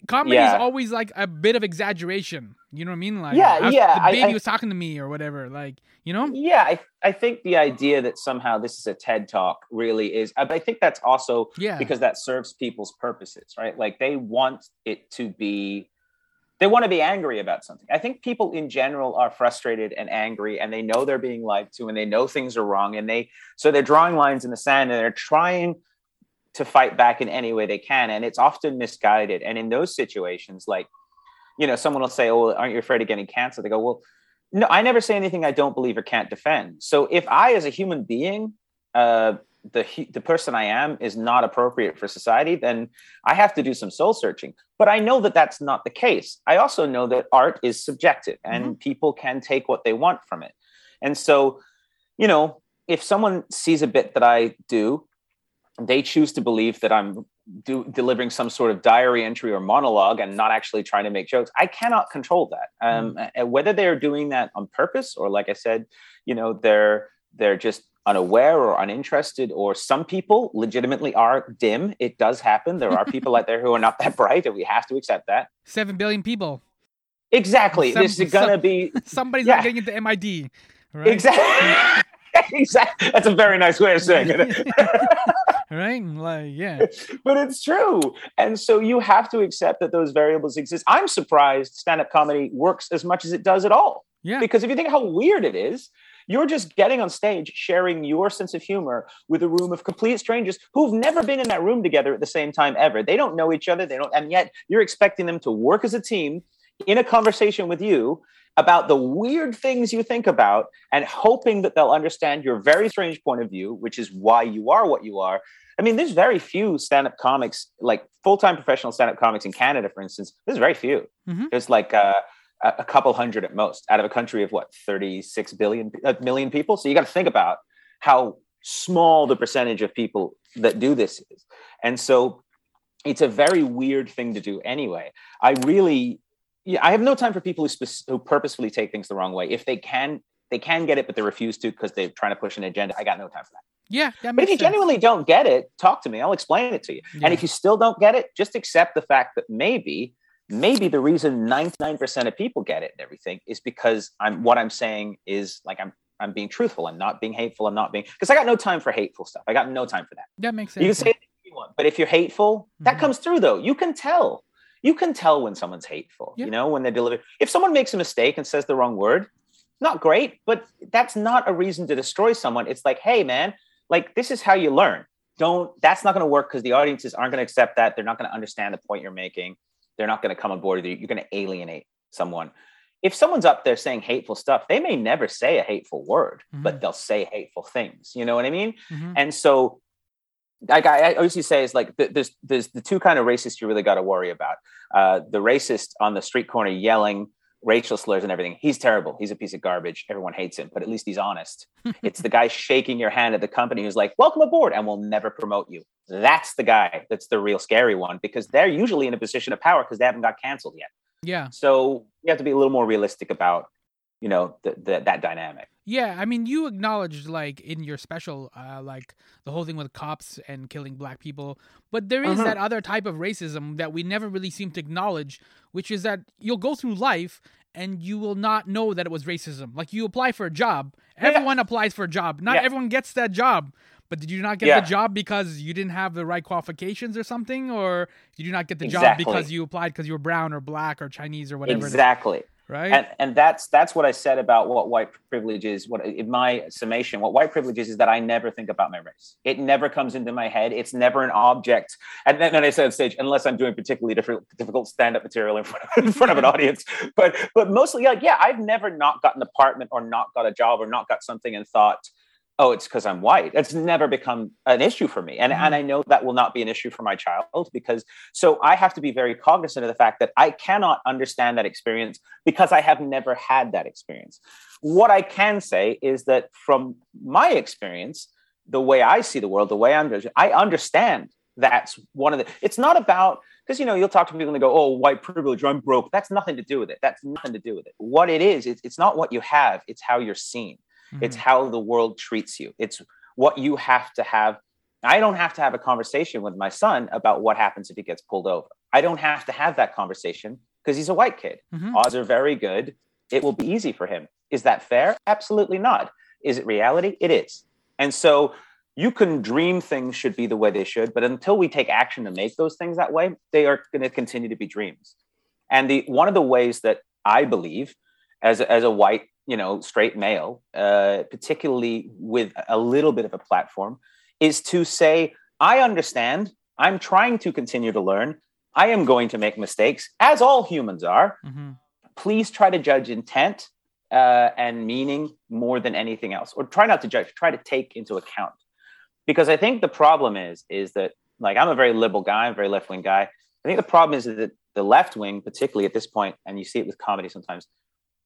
comedy is always like a bit of exaggeration. You know what I mean? Like, the baby was talking to me or whatever. Like, you know? Yeah, I think the idea that somehow this is a TED Talk really is, I think that's also because that serves people's purposes, right? Like, they want to be angry about something. I think people in general are frustrated and angry, and they know they're being lied to, and they know things are wrong, and so they're drawing lines in the sand, and they're trying to fight back in any way they can, and it's often misguided. And in those situations, like, you know, someone will say, "Oh, well, aren't you afraid of getting canceled?" They go, "Well, no, I never say anything I don't believe or can't defend." So if I, as a human being, the person I am is not appropriate for society, then I have to do some soul searching. But I know that that's not the case. I also know that art is subjective and people can take what they want from it. And so, you know, if someone sees a bit that I do, they choose to believe that I'm delivering some sort of diary entry or monologue and not actually trying to make jokes. I cannot control that. And whether they're doing that on purpose, or like I said, you know, they're just unaware or uninterested, or some people legitimately are dim. It does happen. There are people out there who are not that bright, and we have to accept that. 7 billion people. Exactly. This is going to be... Somebody's not getting into MID, right? Exactly. Exactly. That's a very nice way of saying it. Right? Like, yeah. But it's true. And so you have to accept that those variables exist. I'm surprised stand-up comedy works as much as it does at all. Yeah. Because if you think how weird it is, you're just getting on stage, sharing your sense of humor with a room of complete strangers who've never been in that room together at the same time ever. They don't know each other. And yet you're expecting them to work as a team in a conversation with you about the weird things you think about, and hoping that they'll understand your very strange point of view, which is why you are what you are. I mean, there's very few stand-up comics, like full-time professional stand-up comics in Canada, for instance. There's very few. Mm-hmm. There's like... a couple hundred at most, out of a country of what, 36 million people. So you got to think about how small the percentage of people that do this is. And so it's a very weird thing to do anyway. I have no time for people who purposefully take things the wrong way. If they can get it, but they refuse to because they're trying to push an agenda. I got no time for that. Yeah, that makes sense. But if you genuinely don't get it, talk to me. I'll explain it to you. Yeah. And if you still don't get it, just accept the fact that maybe the reason 99% of people get it and everything is because what I'm saying is, like, I'm being truthful and not being hateful and because I got no time for hateful stuff. I got no time for that. That makes sense. You can say anything you want, but if you're hateful, that comes through though. You can tell when someone's hateful, you know, when they're delivered. If someone makes a mistake and says the wrong word, not great, but that's not a reason to destroy someone. It's like, hey man, like, this is how you learn. That's not going to work because the audiences aren't going to accept that. They're not going to understand the point you're making. They're not going to come on board with you. You're going to alienate someone. If someone's up there saying hateful stuff, they may never say a hateful word, but they'll say hateful things. You know what I mean? Mm-hmm. And so, like, I always say, is like, there's the two kind of racists you really got to worry about. The racist on the street corner yelling racial slurs and everything. He's terrible. He's a piece of garbage. Everyone hates him, but at least he's honest. It's the guy shaking your hand at the company who's like, welcome aboard, and we'll never promote you. That's the guy. That's the real scary one, because they're usually in a position of power because they haven't got canceled yet. Yeah. So you have to be a little more realistic about, you know, that dynamic. Yeah. I mean, you acknowledged, like, in your special, like, the whole thing with cops and killing black people. But there is that other type of racism that we never really seem to acknowledge, which is that you'll go through life and you will not know that it was racism. Like, you apply for a job. Everyone applies for a job. Not everyone gets that job. But did you not get the job because you didn't have the right qualifications or something? Or did you not get the job because you applied because you were brown or black or Chinese or whatever? Exactly. Right. And that's what I said about what white privilege is. What in my summation, what white privilege is that I never think about my race. It never comes into my head. It's never an object. And then I said on stage, unless I'm doing particularly difficult stand-up material in front of an audience. But mostly, like, yeah, I've never not gotten an apartment or not got a job or not got something and thought, oh, it's because I'm white. It's never become an issue for me. And I know that will not be an issue for my child because, so I have to be very cognizant of the fact that I cannot understand that experience because I have never had that experience. What I can say is that from my experience, the way I see the world, the way I'm judging, I understand that's one of the, it's not about, because, you know, you'll talk to people and they go, oh, white privilege, I'm broke. That's nothing to do with it. What it is, it's not what you have, it's how you're seen. It's how the world treats you. It's what you have to have. I don't have to have a conversation with my son about what happens if he gets pulled over. I don't have to have that conversation because he's a white kid. Odds are very good. It will be easy for him. Is that fair? Absolutely not. Is it reality? It is. And so you can dream things should be the way they should, but until we take action to make those things that way, they are going to continue to be dreams. And one of the ways that I believe as a white, you know, straight male, particularly with a little bit of a platform, is to say, I understand, I'm trying to continue to learn, I am going to make mistakes, as all humans are. Please try to judge intent and meaning more than anything else, or try not to judge, try to take into account. Because I think the problem is that, like, I'm a very liberal guy, I'm a very left-wing guy. I think the problem is that the left wing, particularly at this point, and you see it with comedy sometimes,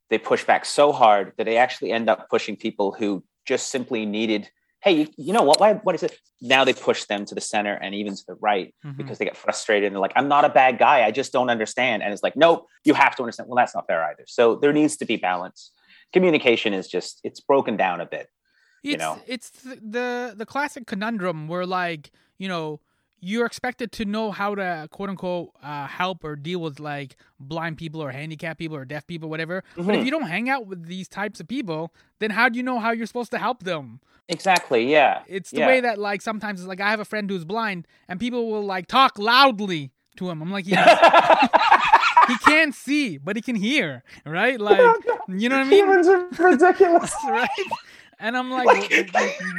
they push back so hard that they actually end up pushing people who just simply needed, hey, you know what? Why? What is it? Now they push them to the center and even to the right because they get frustrated and they're like, I'm not a bad guy. I just don't understand. And it's like, nope, you have to understand. Well, that's not fair either. So there needs to be balance. Communication is just, it's broken down a bit. It's, you know, it's the classic conundrum where, like, you know, you're expected to know how to, quote unquote, help or deal with, like, blind people or handicapped people or deaf people, whatever. But if you don't hang out with these types of people, then how do you know how you're supposed to help them? Exactly. Yeah. It's the way that, like, sometimes it's like, I have a friend who's blind and people will, like, talk loudly to him. I'm like, yeah. He can't see, but he can hear, right? Like, you know what I mean? Humans are ridiculous. Right? And I'm like,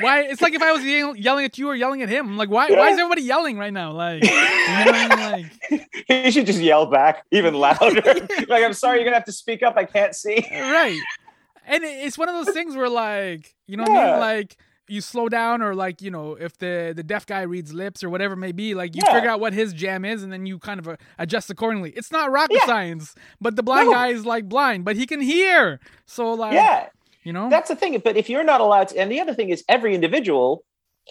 why? It's like if I was yelling at you or yelling at him. I'm like, why is everybody yelling right now? Like, you know what I mean? Like, he should just yell back even louder. Like, I'm sorry, you're going to have to speak up. I can't see. Right. And it's one of those things where, like, you know what I mean? Like, you slow down, or, like, you know, if the deaf guy reads lips or whatever it may be, like, you figure out what his jam is and then you kind of adjust accordingly. It's not rocket science, but the blind guy is, like, blind, but he can hear. So, like, you know, that's the thing. But if you're not allowed to, and the other thing is every individual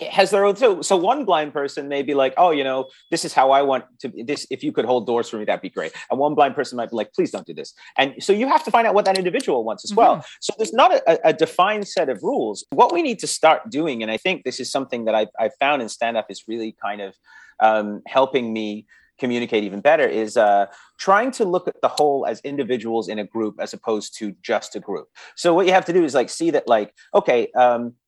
has their own. So one blind person may be like, oh, you know, this is how I want to this. If you could hold doors for me, that'd be great. And one blind person might be like, please don't do this. And so you have to find out what that individual wants as well. So there's not a defined set of rules. What we need to start doing, and I think this is something that I've found in stand-up is really kind of helping me communicate even better, is trying to look at the whole as individuals in a group as opposed to just a group. So what you have to do is, like, see that, like, okay,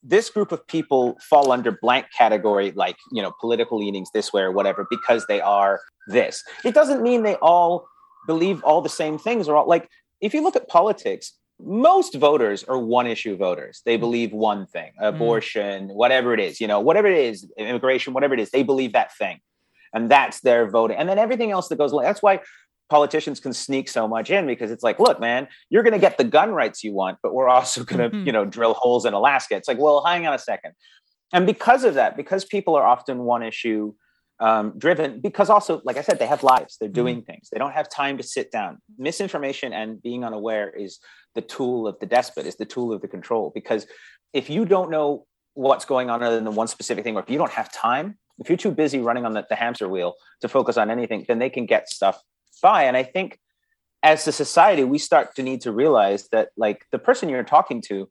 this group of people fall under blank category, like, you know, political leanings this way or whatever, because they are this. It doesn't mean they all believe all the same things or all, like, if you look at politics, most voters are one issue voters. They believe one thing, abortion, whatever it is, you know, whatever it is, immigration, whatever it is, they believe that thing. And that's their voting. And then everything else that goes along. That's why politicians can sneak so much in, because it's like, look, man, you're going to get the gun rights you want, but we're also going to, you know, drill holes in Alaska. It's like, well, hang on a second. And because of that, because people are often one issue driven, because also, like I said, they have lives, they're doing things. They don't have time to sit down. Misinformation and being unaware is the tool of the despot, is the tool of the control. Because if you don't know what's going on other than one specific thing, or if you don't have time, if you're too busy running on the hamster wheel to focus on anything, then they can get stuff by. And I think as a society, we start to need to realize that, like, the person you're talking to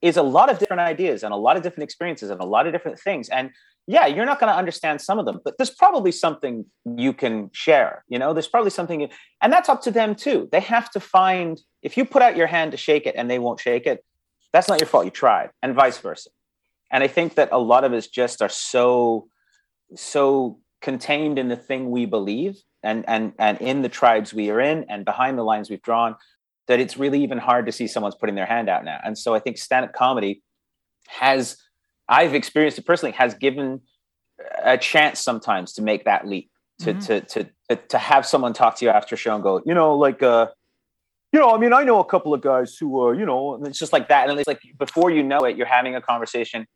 is a lot of different ideas and a lot of different experiences and a lot of different things. And yeah, you're not going to understand some of them, but there's probably something you can share. You know, there's probably something, and that's up to them too. They have to find, if you put out your hand to shake it and they won't shake it, that's not your fault. You tried, and vice versa. And I think that a lot of us just are so contained in the thing we believe and in the tribes we are in and behind the lines we've drawn, that it's really even hard to see someone's putting their hand out now. And so I think stand-up comedy has, I've experienced it personally, has given a chance sometimes to make that leap, to have someone talk to you after a show and go, I mean, I know a couple of guys who are, and it's just like that. And it's like, before you know it, you're having a conversation.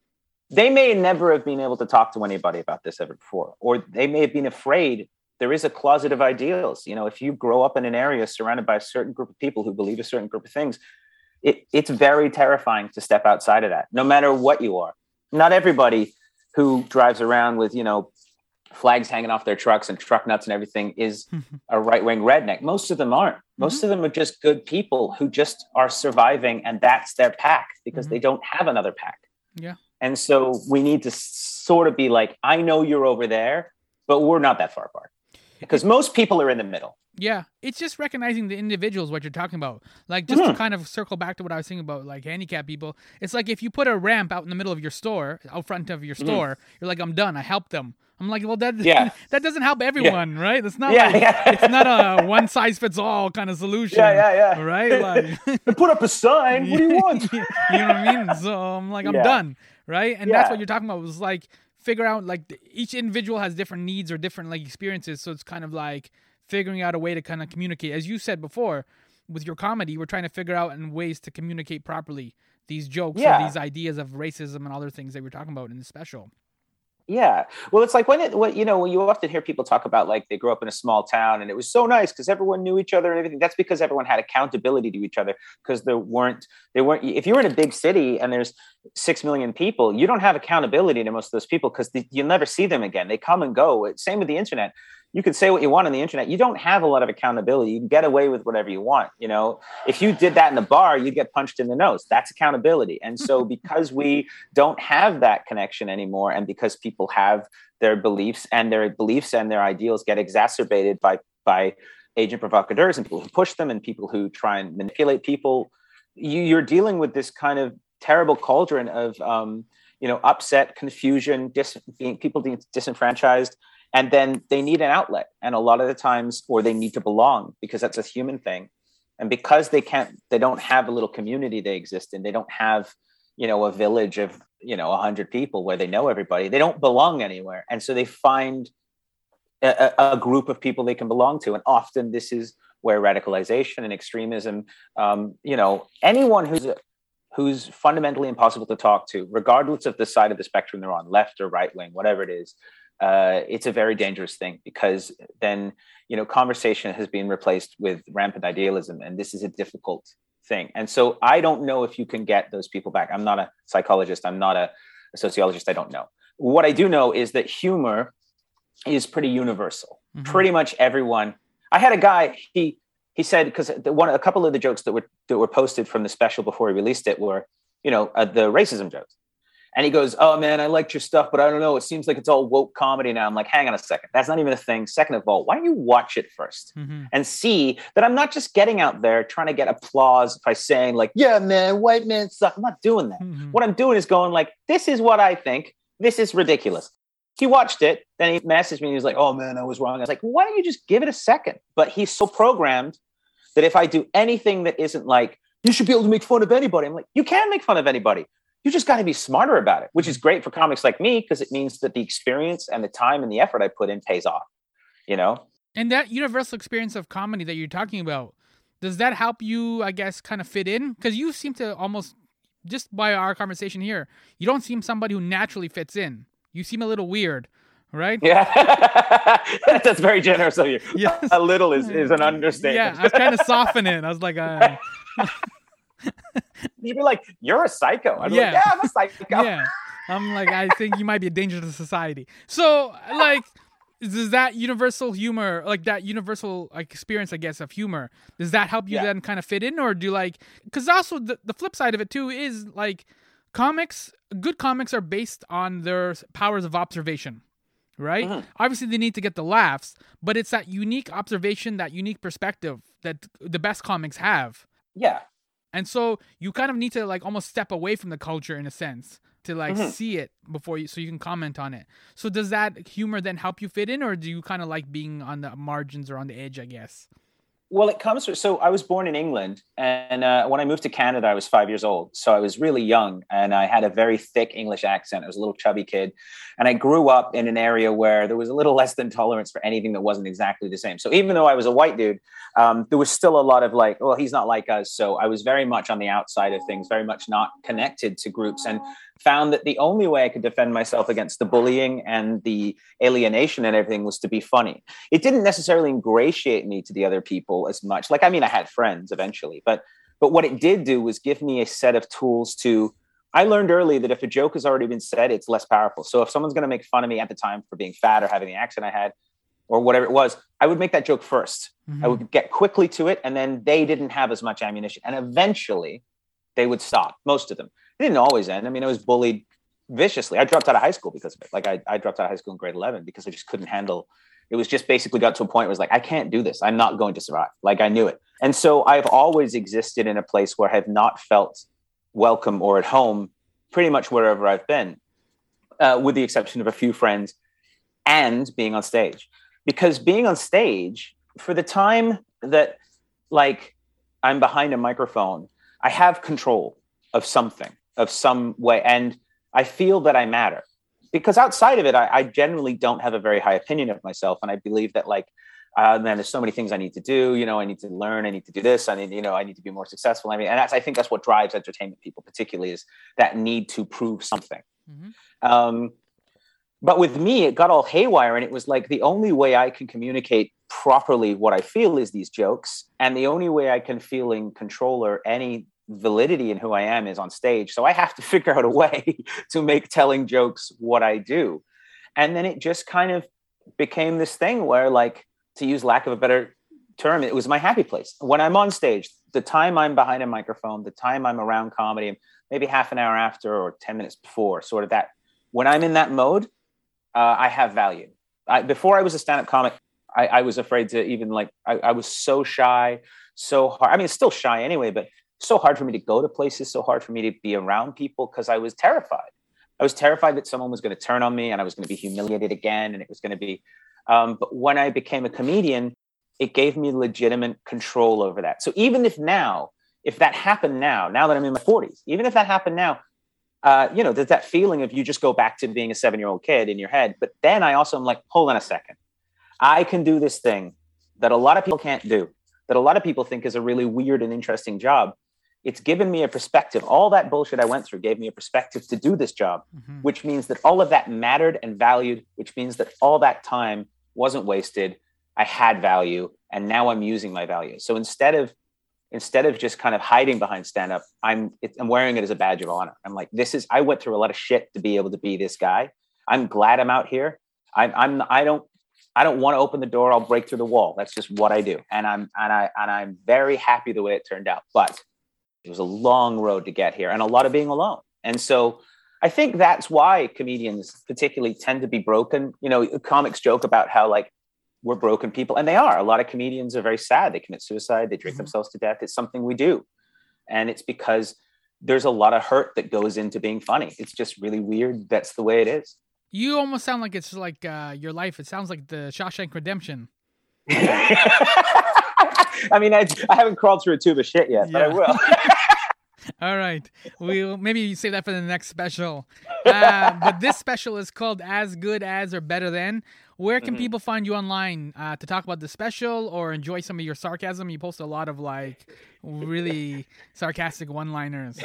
They may never have been able to talk to anybody about this ever before, or they may have been afraid. There is a closet of ideals. You know, if you grow up in an area surrounded by a certain group of people who believe a certain group of things, it's very terrifying to step outside of that, no matter what you are. Not everybody who drives around with, flags hanging off their trucks and truck nuts and everything is a right-wing redneck. Most of them aren't. Most of them are just good people who just are surviving, and that's their pack because they don't have another pack. Yeah. And so we need to sort of be like, I know you're over there, but we're not that far apart. Because most people are in the middle. Yeah. It's just recognizing the individuals, what you're talking about. Like, just to kind of circle back to what I was thinking about, like, handicapped people. It's like if you put a ramp out in the middle of your store, out front of your store, you're like, I'm done. I helped them. I'm like, well, that doesn't help everyone, right? It's not it's not a one-size-fits-all kind of solution. Yeah. Right? Like, put up a sign. What do you want? You know what I mean? So I'm like, I'm done, right? And that's what you're talking about. It was like, figure out, like, each individual has different needs or different, like, experiences. So it's kind of like figuring out a way to kind of communicate. As you said before, with your comedy, we're trying to figure out ways to communicate properly these jokes or these ideas of racism and other things that we're talking about in the special. Yeah. Well, it's like when you often hear people talk about, like, they grew up in a small town and it was so nice because everyone knew each other and everything. That's because everyone had accountability to each other, because they weren't, if you were in a big city and there's 6 million people, you don't have accountability to most of those people because you'll never see them again. They come and go. Same with the internet. You can say what you want on the internet. You don't have a lot of accountability. You can get away with whatever you want. You know, if you did that in the bar, you'd get punched in the nose. That's accountability. And so because we don't have that connection anymore, and because people have their beliefs and their ideals get exacerbated by agent provocateurs and people who push them and people who try and manipulate people, you're dealing with this kind of terrible cauldron of, upset, confusion, people being disenfranchised. And then they need an outlet, and a lot of the times, or they need to belong, because that's a human thing. And because they don't have a little community they exist in, they don't have, a village of, 100 people where they know everybody, they don't belong anywhere. And so they find a group of people they can belong to. And often this is where radicalization and extremism, anyone who's fundamentally impossible to talk to, regardless of the side of the spectrum they're on, left or right wing, whatever it is, it's a very dangerous thing, because then, conversation has been replaced with rampant idealism, and this is a difficult thing. And so I don't know if you can get those people back. I'm not a psychologist. I'm not a sociologist. I don't know. What I do know is that humor is pretty universal. Pretty much everyone. I had a guy, he said, because a couple of the jokes that were posted from the special before we released it were, the racism jokes. And he goes, oh, man, I liked your stuff, but I don't know. It seems like it's all woke comedy now. I'm like, hang on a second. That's not even a thing. Second of all, why don't you watch it first and see that I'm not just getting out there trying to get applause by saying, like, yeah, man, white men suck. I'm not doing that. What I'm doing is going, like, this is what I think. This is ridiculous. He watched it. Then he messaged me. And he was like, oh, man, I was wrong. I was like, why don't you just give it a second? But he's so programmed that if I do anything that isn't like, you should be able to make fun of anybody, I'm like, you can make fun of anybody. You just got to be smarter about it, which is great for comics like me, because it means that the experience and the time and the effort I put in pays off, And that universal experience of comedy that you're talking about, does that help you, I guess, kind of fit in? Because you seem to almost, just by our conversation here, you don't seem somebody who naturally fits in. You seem a little weird, right? Yeah, that's very generous of you. Yes. A little is an understatement. Yeah, I was trying to soften it. I was like... You'd be like, you're a psycho. I'd be like, yeah, I'm a psycho. Yeah. I'm like, I think you might be a danger to society. So, like, does that universal humor, like that universal experience, I guess, of humor, does that help you then kind of fit in? Or do, like, because also the flip side of it too is, like, good comics are based on their powers of observation, right? Obviously, they need to get the laughs, but it's that unique observation, that unique perspective that the best comics have. Yeah. And so you kind of need to, like, almost step away from the culture in a sense, to like see it before you, so you can comment on it. So does that humor then help you fit in, or do you kind of like being on the margins or on the edge, I guess? Well, it comes from, so I was born in England, and when I moved to Canada, I was 5 years old. So I was really young, and I had a very thick English accent. I was a little chubby kid, and I grew up in an area where there was a little less than tolerance for anything that wasn't exactly the same. So even though I was a white dude, there was still a lot of like, well, he's not like us. So I was very much on the outside of things, very much not connected to groups, and found that the only way I could defend myself against the bullying and the alienation and everything was to be funny. It didn't necessarily ingratiate me to the other people as much. Like, I mean, I had friends eventually, but what it did do was give me a set of tools to, I learned early that if a joke has already been said, it's less powerful. So if someone's going to make fun of me at the time for being fat or having the accent I had, or whatever it was, I would make that joke first. I would get quickly to it, and then they didn't have as much ammunition. And eventually they would stop, most of them. It didn't always end. I mean, I was bullied viciously. I dropped out of high school because of it. Like, I dropped out of high school in grade 11 because I just couldn't handle. It was just basically got to a point where it was like, I can't do this. I'm not going to survive. Like, I knew it. And so I've always existed in a place where I have not felt welcome or at home pretty much wherever I've been, with the exception of a few friends and being on stage. Because being on stage, for the time that, like, I'm behind a microphone, I have control of something, of some way. And I feel that I matter, because outside of it, I generally don't have a very high opinion of myself. And I believe that, like, man, there's so many things I need to do. You know, I need to learn, I need to do this. I need, you know, I need to be more successful. I mean, and that's, I think that's what drives entertainment people particularly, is that need to prove something. But with me, it got all haywire, and it was like, the only way I can communicate properly what I feel is these jokes. And the only way I can feel in control or any validity in who I am is on stage. So I have to figure out a way to make telling jokes what I do. And then it just kind of became this thing where, like, to use lack of a better term, it was my happy place. When I'm on stage, the time I'm behind a microphone, the time I'm around comedy, maybe half an hour after or 10 minutes before, sort of that. When I'm in that mode, I have value. Before I was a stand-up comic, I was afraid to even, like, I was so shy, so hard. I mean, it's still shy anyway, but so hard for me to go to places, so hard for me to be around people, because I was terrified. I was terrified that someone was going to turn on me, and I was going to be humiliated again, and it was going to be... but when I became a comedian, it gave me legitimate control over that. So even if now, if that happened now that I'm in my 40s, even if that happened now, you know, there's that feeling of you just go back to being a 7-year-old kid in your head. But then I also am like, hold on a second. I can do this thing that a lot of people can't do, that a lot of people think is a really weird and interesting job. It's given me a perspective. All that bullshit I went through gave me a perspective to do this job, which means that all of that mattered and valued, which means that all that time wasn't wasted. I had value, and now I'm using my value. So instead of just kind of hiding behind stand-up, I'm wearing it as a badge of honor. I'm like, I went through a lot of shit to be able to be this guy. I'm glad I'm out here. I don't want to open the door. I'll break through the wall. That's just what I do. And I'm very happy the way it turned out. But it was a long road to get here, and a lot of being alone. And so I think that's why comedians particularly tend to be broken. You know, comics joke about how, like, we're broken people, and they are. A lot of comedians are very sad. They commit suicide. They drink themselves to death. It's something we do. And it's because there's a lot of hurt that goes into being funny. It's just really weird. That's the way it is. You almost sound like it's like your life. It sounds like the Shawshank Redemption. I mean, I haven't crawled through a tube of shit yet, but I will. All right. We'll maybe save that for the next special. But this special is called As Good As or Better Than. Where can people find you online to talk about the special or enjoy some of your sarcasm? You post a lot of, like, really sarcastic one-liners.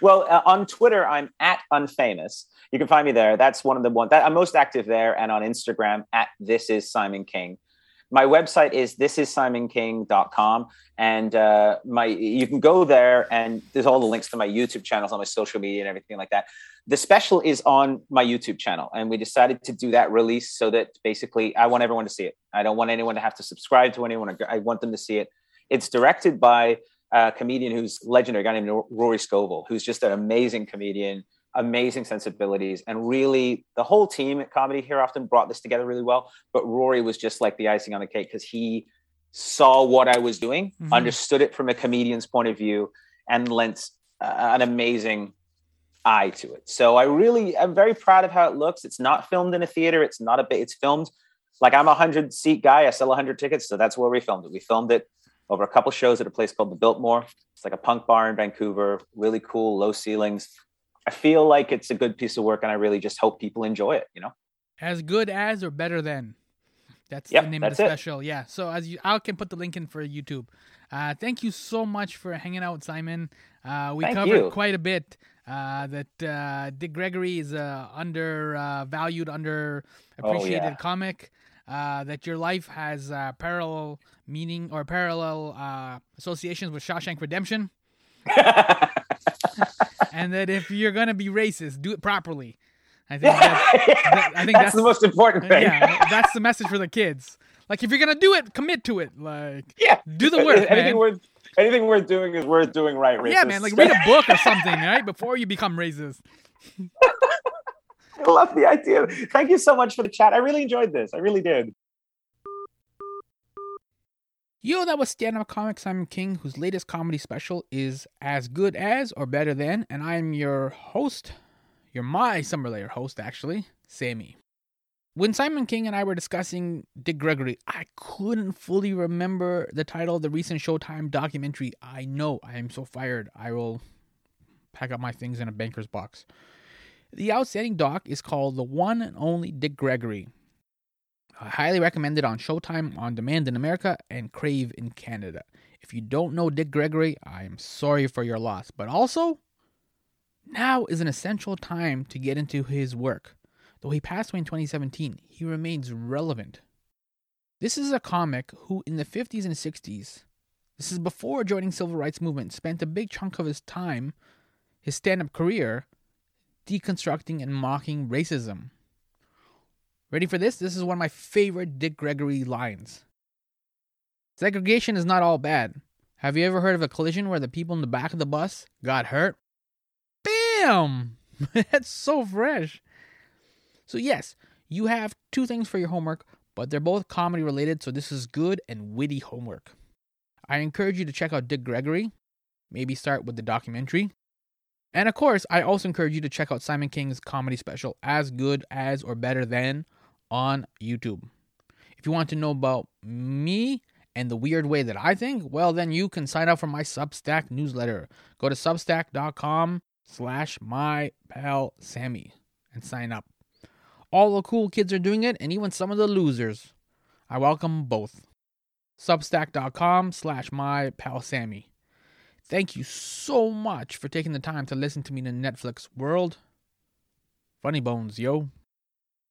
Well, on Twitter, I'm @unfamous. You can find me there. That's one of the ones that I'm most active there. And on Instagram, @thisisSimonKing. My website is thisissimonking.com, and you can go there, and there's all the links to my YouTube channels, on my social media and everything like that. The special is on my YouTube channel, and we decided to do that release so that basically I want everyone to see it. I don't want anyone to have to subscribe to anyone. I want them to see it. It's directed by a comedian who's legendary, a guy named Rory Scovel, who's just an amazing comedian, amazing sensibilities, and really the whole team at Comedy Here often brought this together really well, but Rory was just like the icing on the cake, because he saw what I was doing, understood it from a comedian's point of view, and lent an amazing eye to it. So I'm very proud of how it looks. It's not filmed in a theater. It's not it's filmed like I'm 100-seat guy. I sell 100 tickets. So that's where we filmed it. We filmed it over a couple shows at a place called the Biltmore. It's like a punk bar in Vancouver, really cool, low ceilings. I feel like it's a good piece of work and I really just hope people enjoy it, you know? As Good As or Better Than. That's the name of the special. It. Yeah. So I can put the link in for YouTube. Thank you so much for hanging out, Simon. We covered quite a bit. That Dick Gregory is a undervalued, underappreciated comic. That your life has parallel meaning or parallel associations with Shawshank Redemption. And that if you're going to be racist, do it properly. I think that's the most important thing. Yeah, that's the message for the kids. Like, if you're going to do it, commit to it. Like, do the work, man. Anything worth doing is worth doing right, racist. Yeah, man, like read a book or something, right? Before you become racist. I love the idea. Thank you so much for the chat. I really enjoyed this. I really did. Yo, that was stand-up comic Simon King, whose latest comedy special is As Good As or Better Than. And I'm your host, My Summer Lair host, actually, Sammy. When Simon King and I were discussing Dick Gregory, I couldn't fully remember the title of the recent Showtime documentary. I know, I am so fired. I will pack up my things in a banker's box. The outstanding doc is called The One and Only Dick Gregory. I highly recommend it on Showtime on demand in America and Crave in Canada. If you don't know Dick Gregory, I am sorry for your loss. But also, now is an essential time to get into his work. Though he passed away in 2017, he remains relevant. This is a comic who, in the 50s and 60s, this is before joining civil rights movement, spent a big chunk of his time, his stand-up career, deconstructing and mocking racism. Ready for this? This is one of my favorite Dick Gregory lines. Segregation is not all bad. Have you ever heard of a collision where the people in the back of the bus got hurt? Bam! That's so fresh. So yes, you have two things for your homework, but they're both comedy related, so this is good and witty homework. I encourage you to check out Dick Gregory. Maybe start with the documentary. And of course, I also encourage you to check out Simon King's comedy special, As Good As or Better Than, on YouTube. If you want to know about me and the weird way that I think, well, then you can sign up for my Substack newsletter. Go to substack.com/mypalsammy and sign up. All the cool kids are doing it, and even some of the losers. I welcome both. Substack.com/mypalsammy. Thank you so much for taking the time to listen to me in the Netflix world. Funny bones, yo.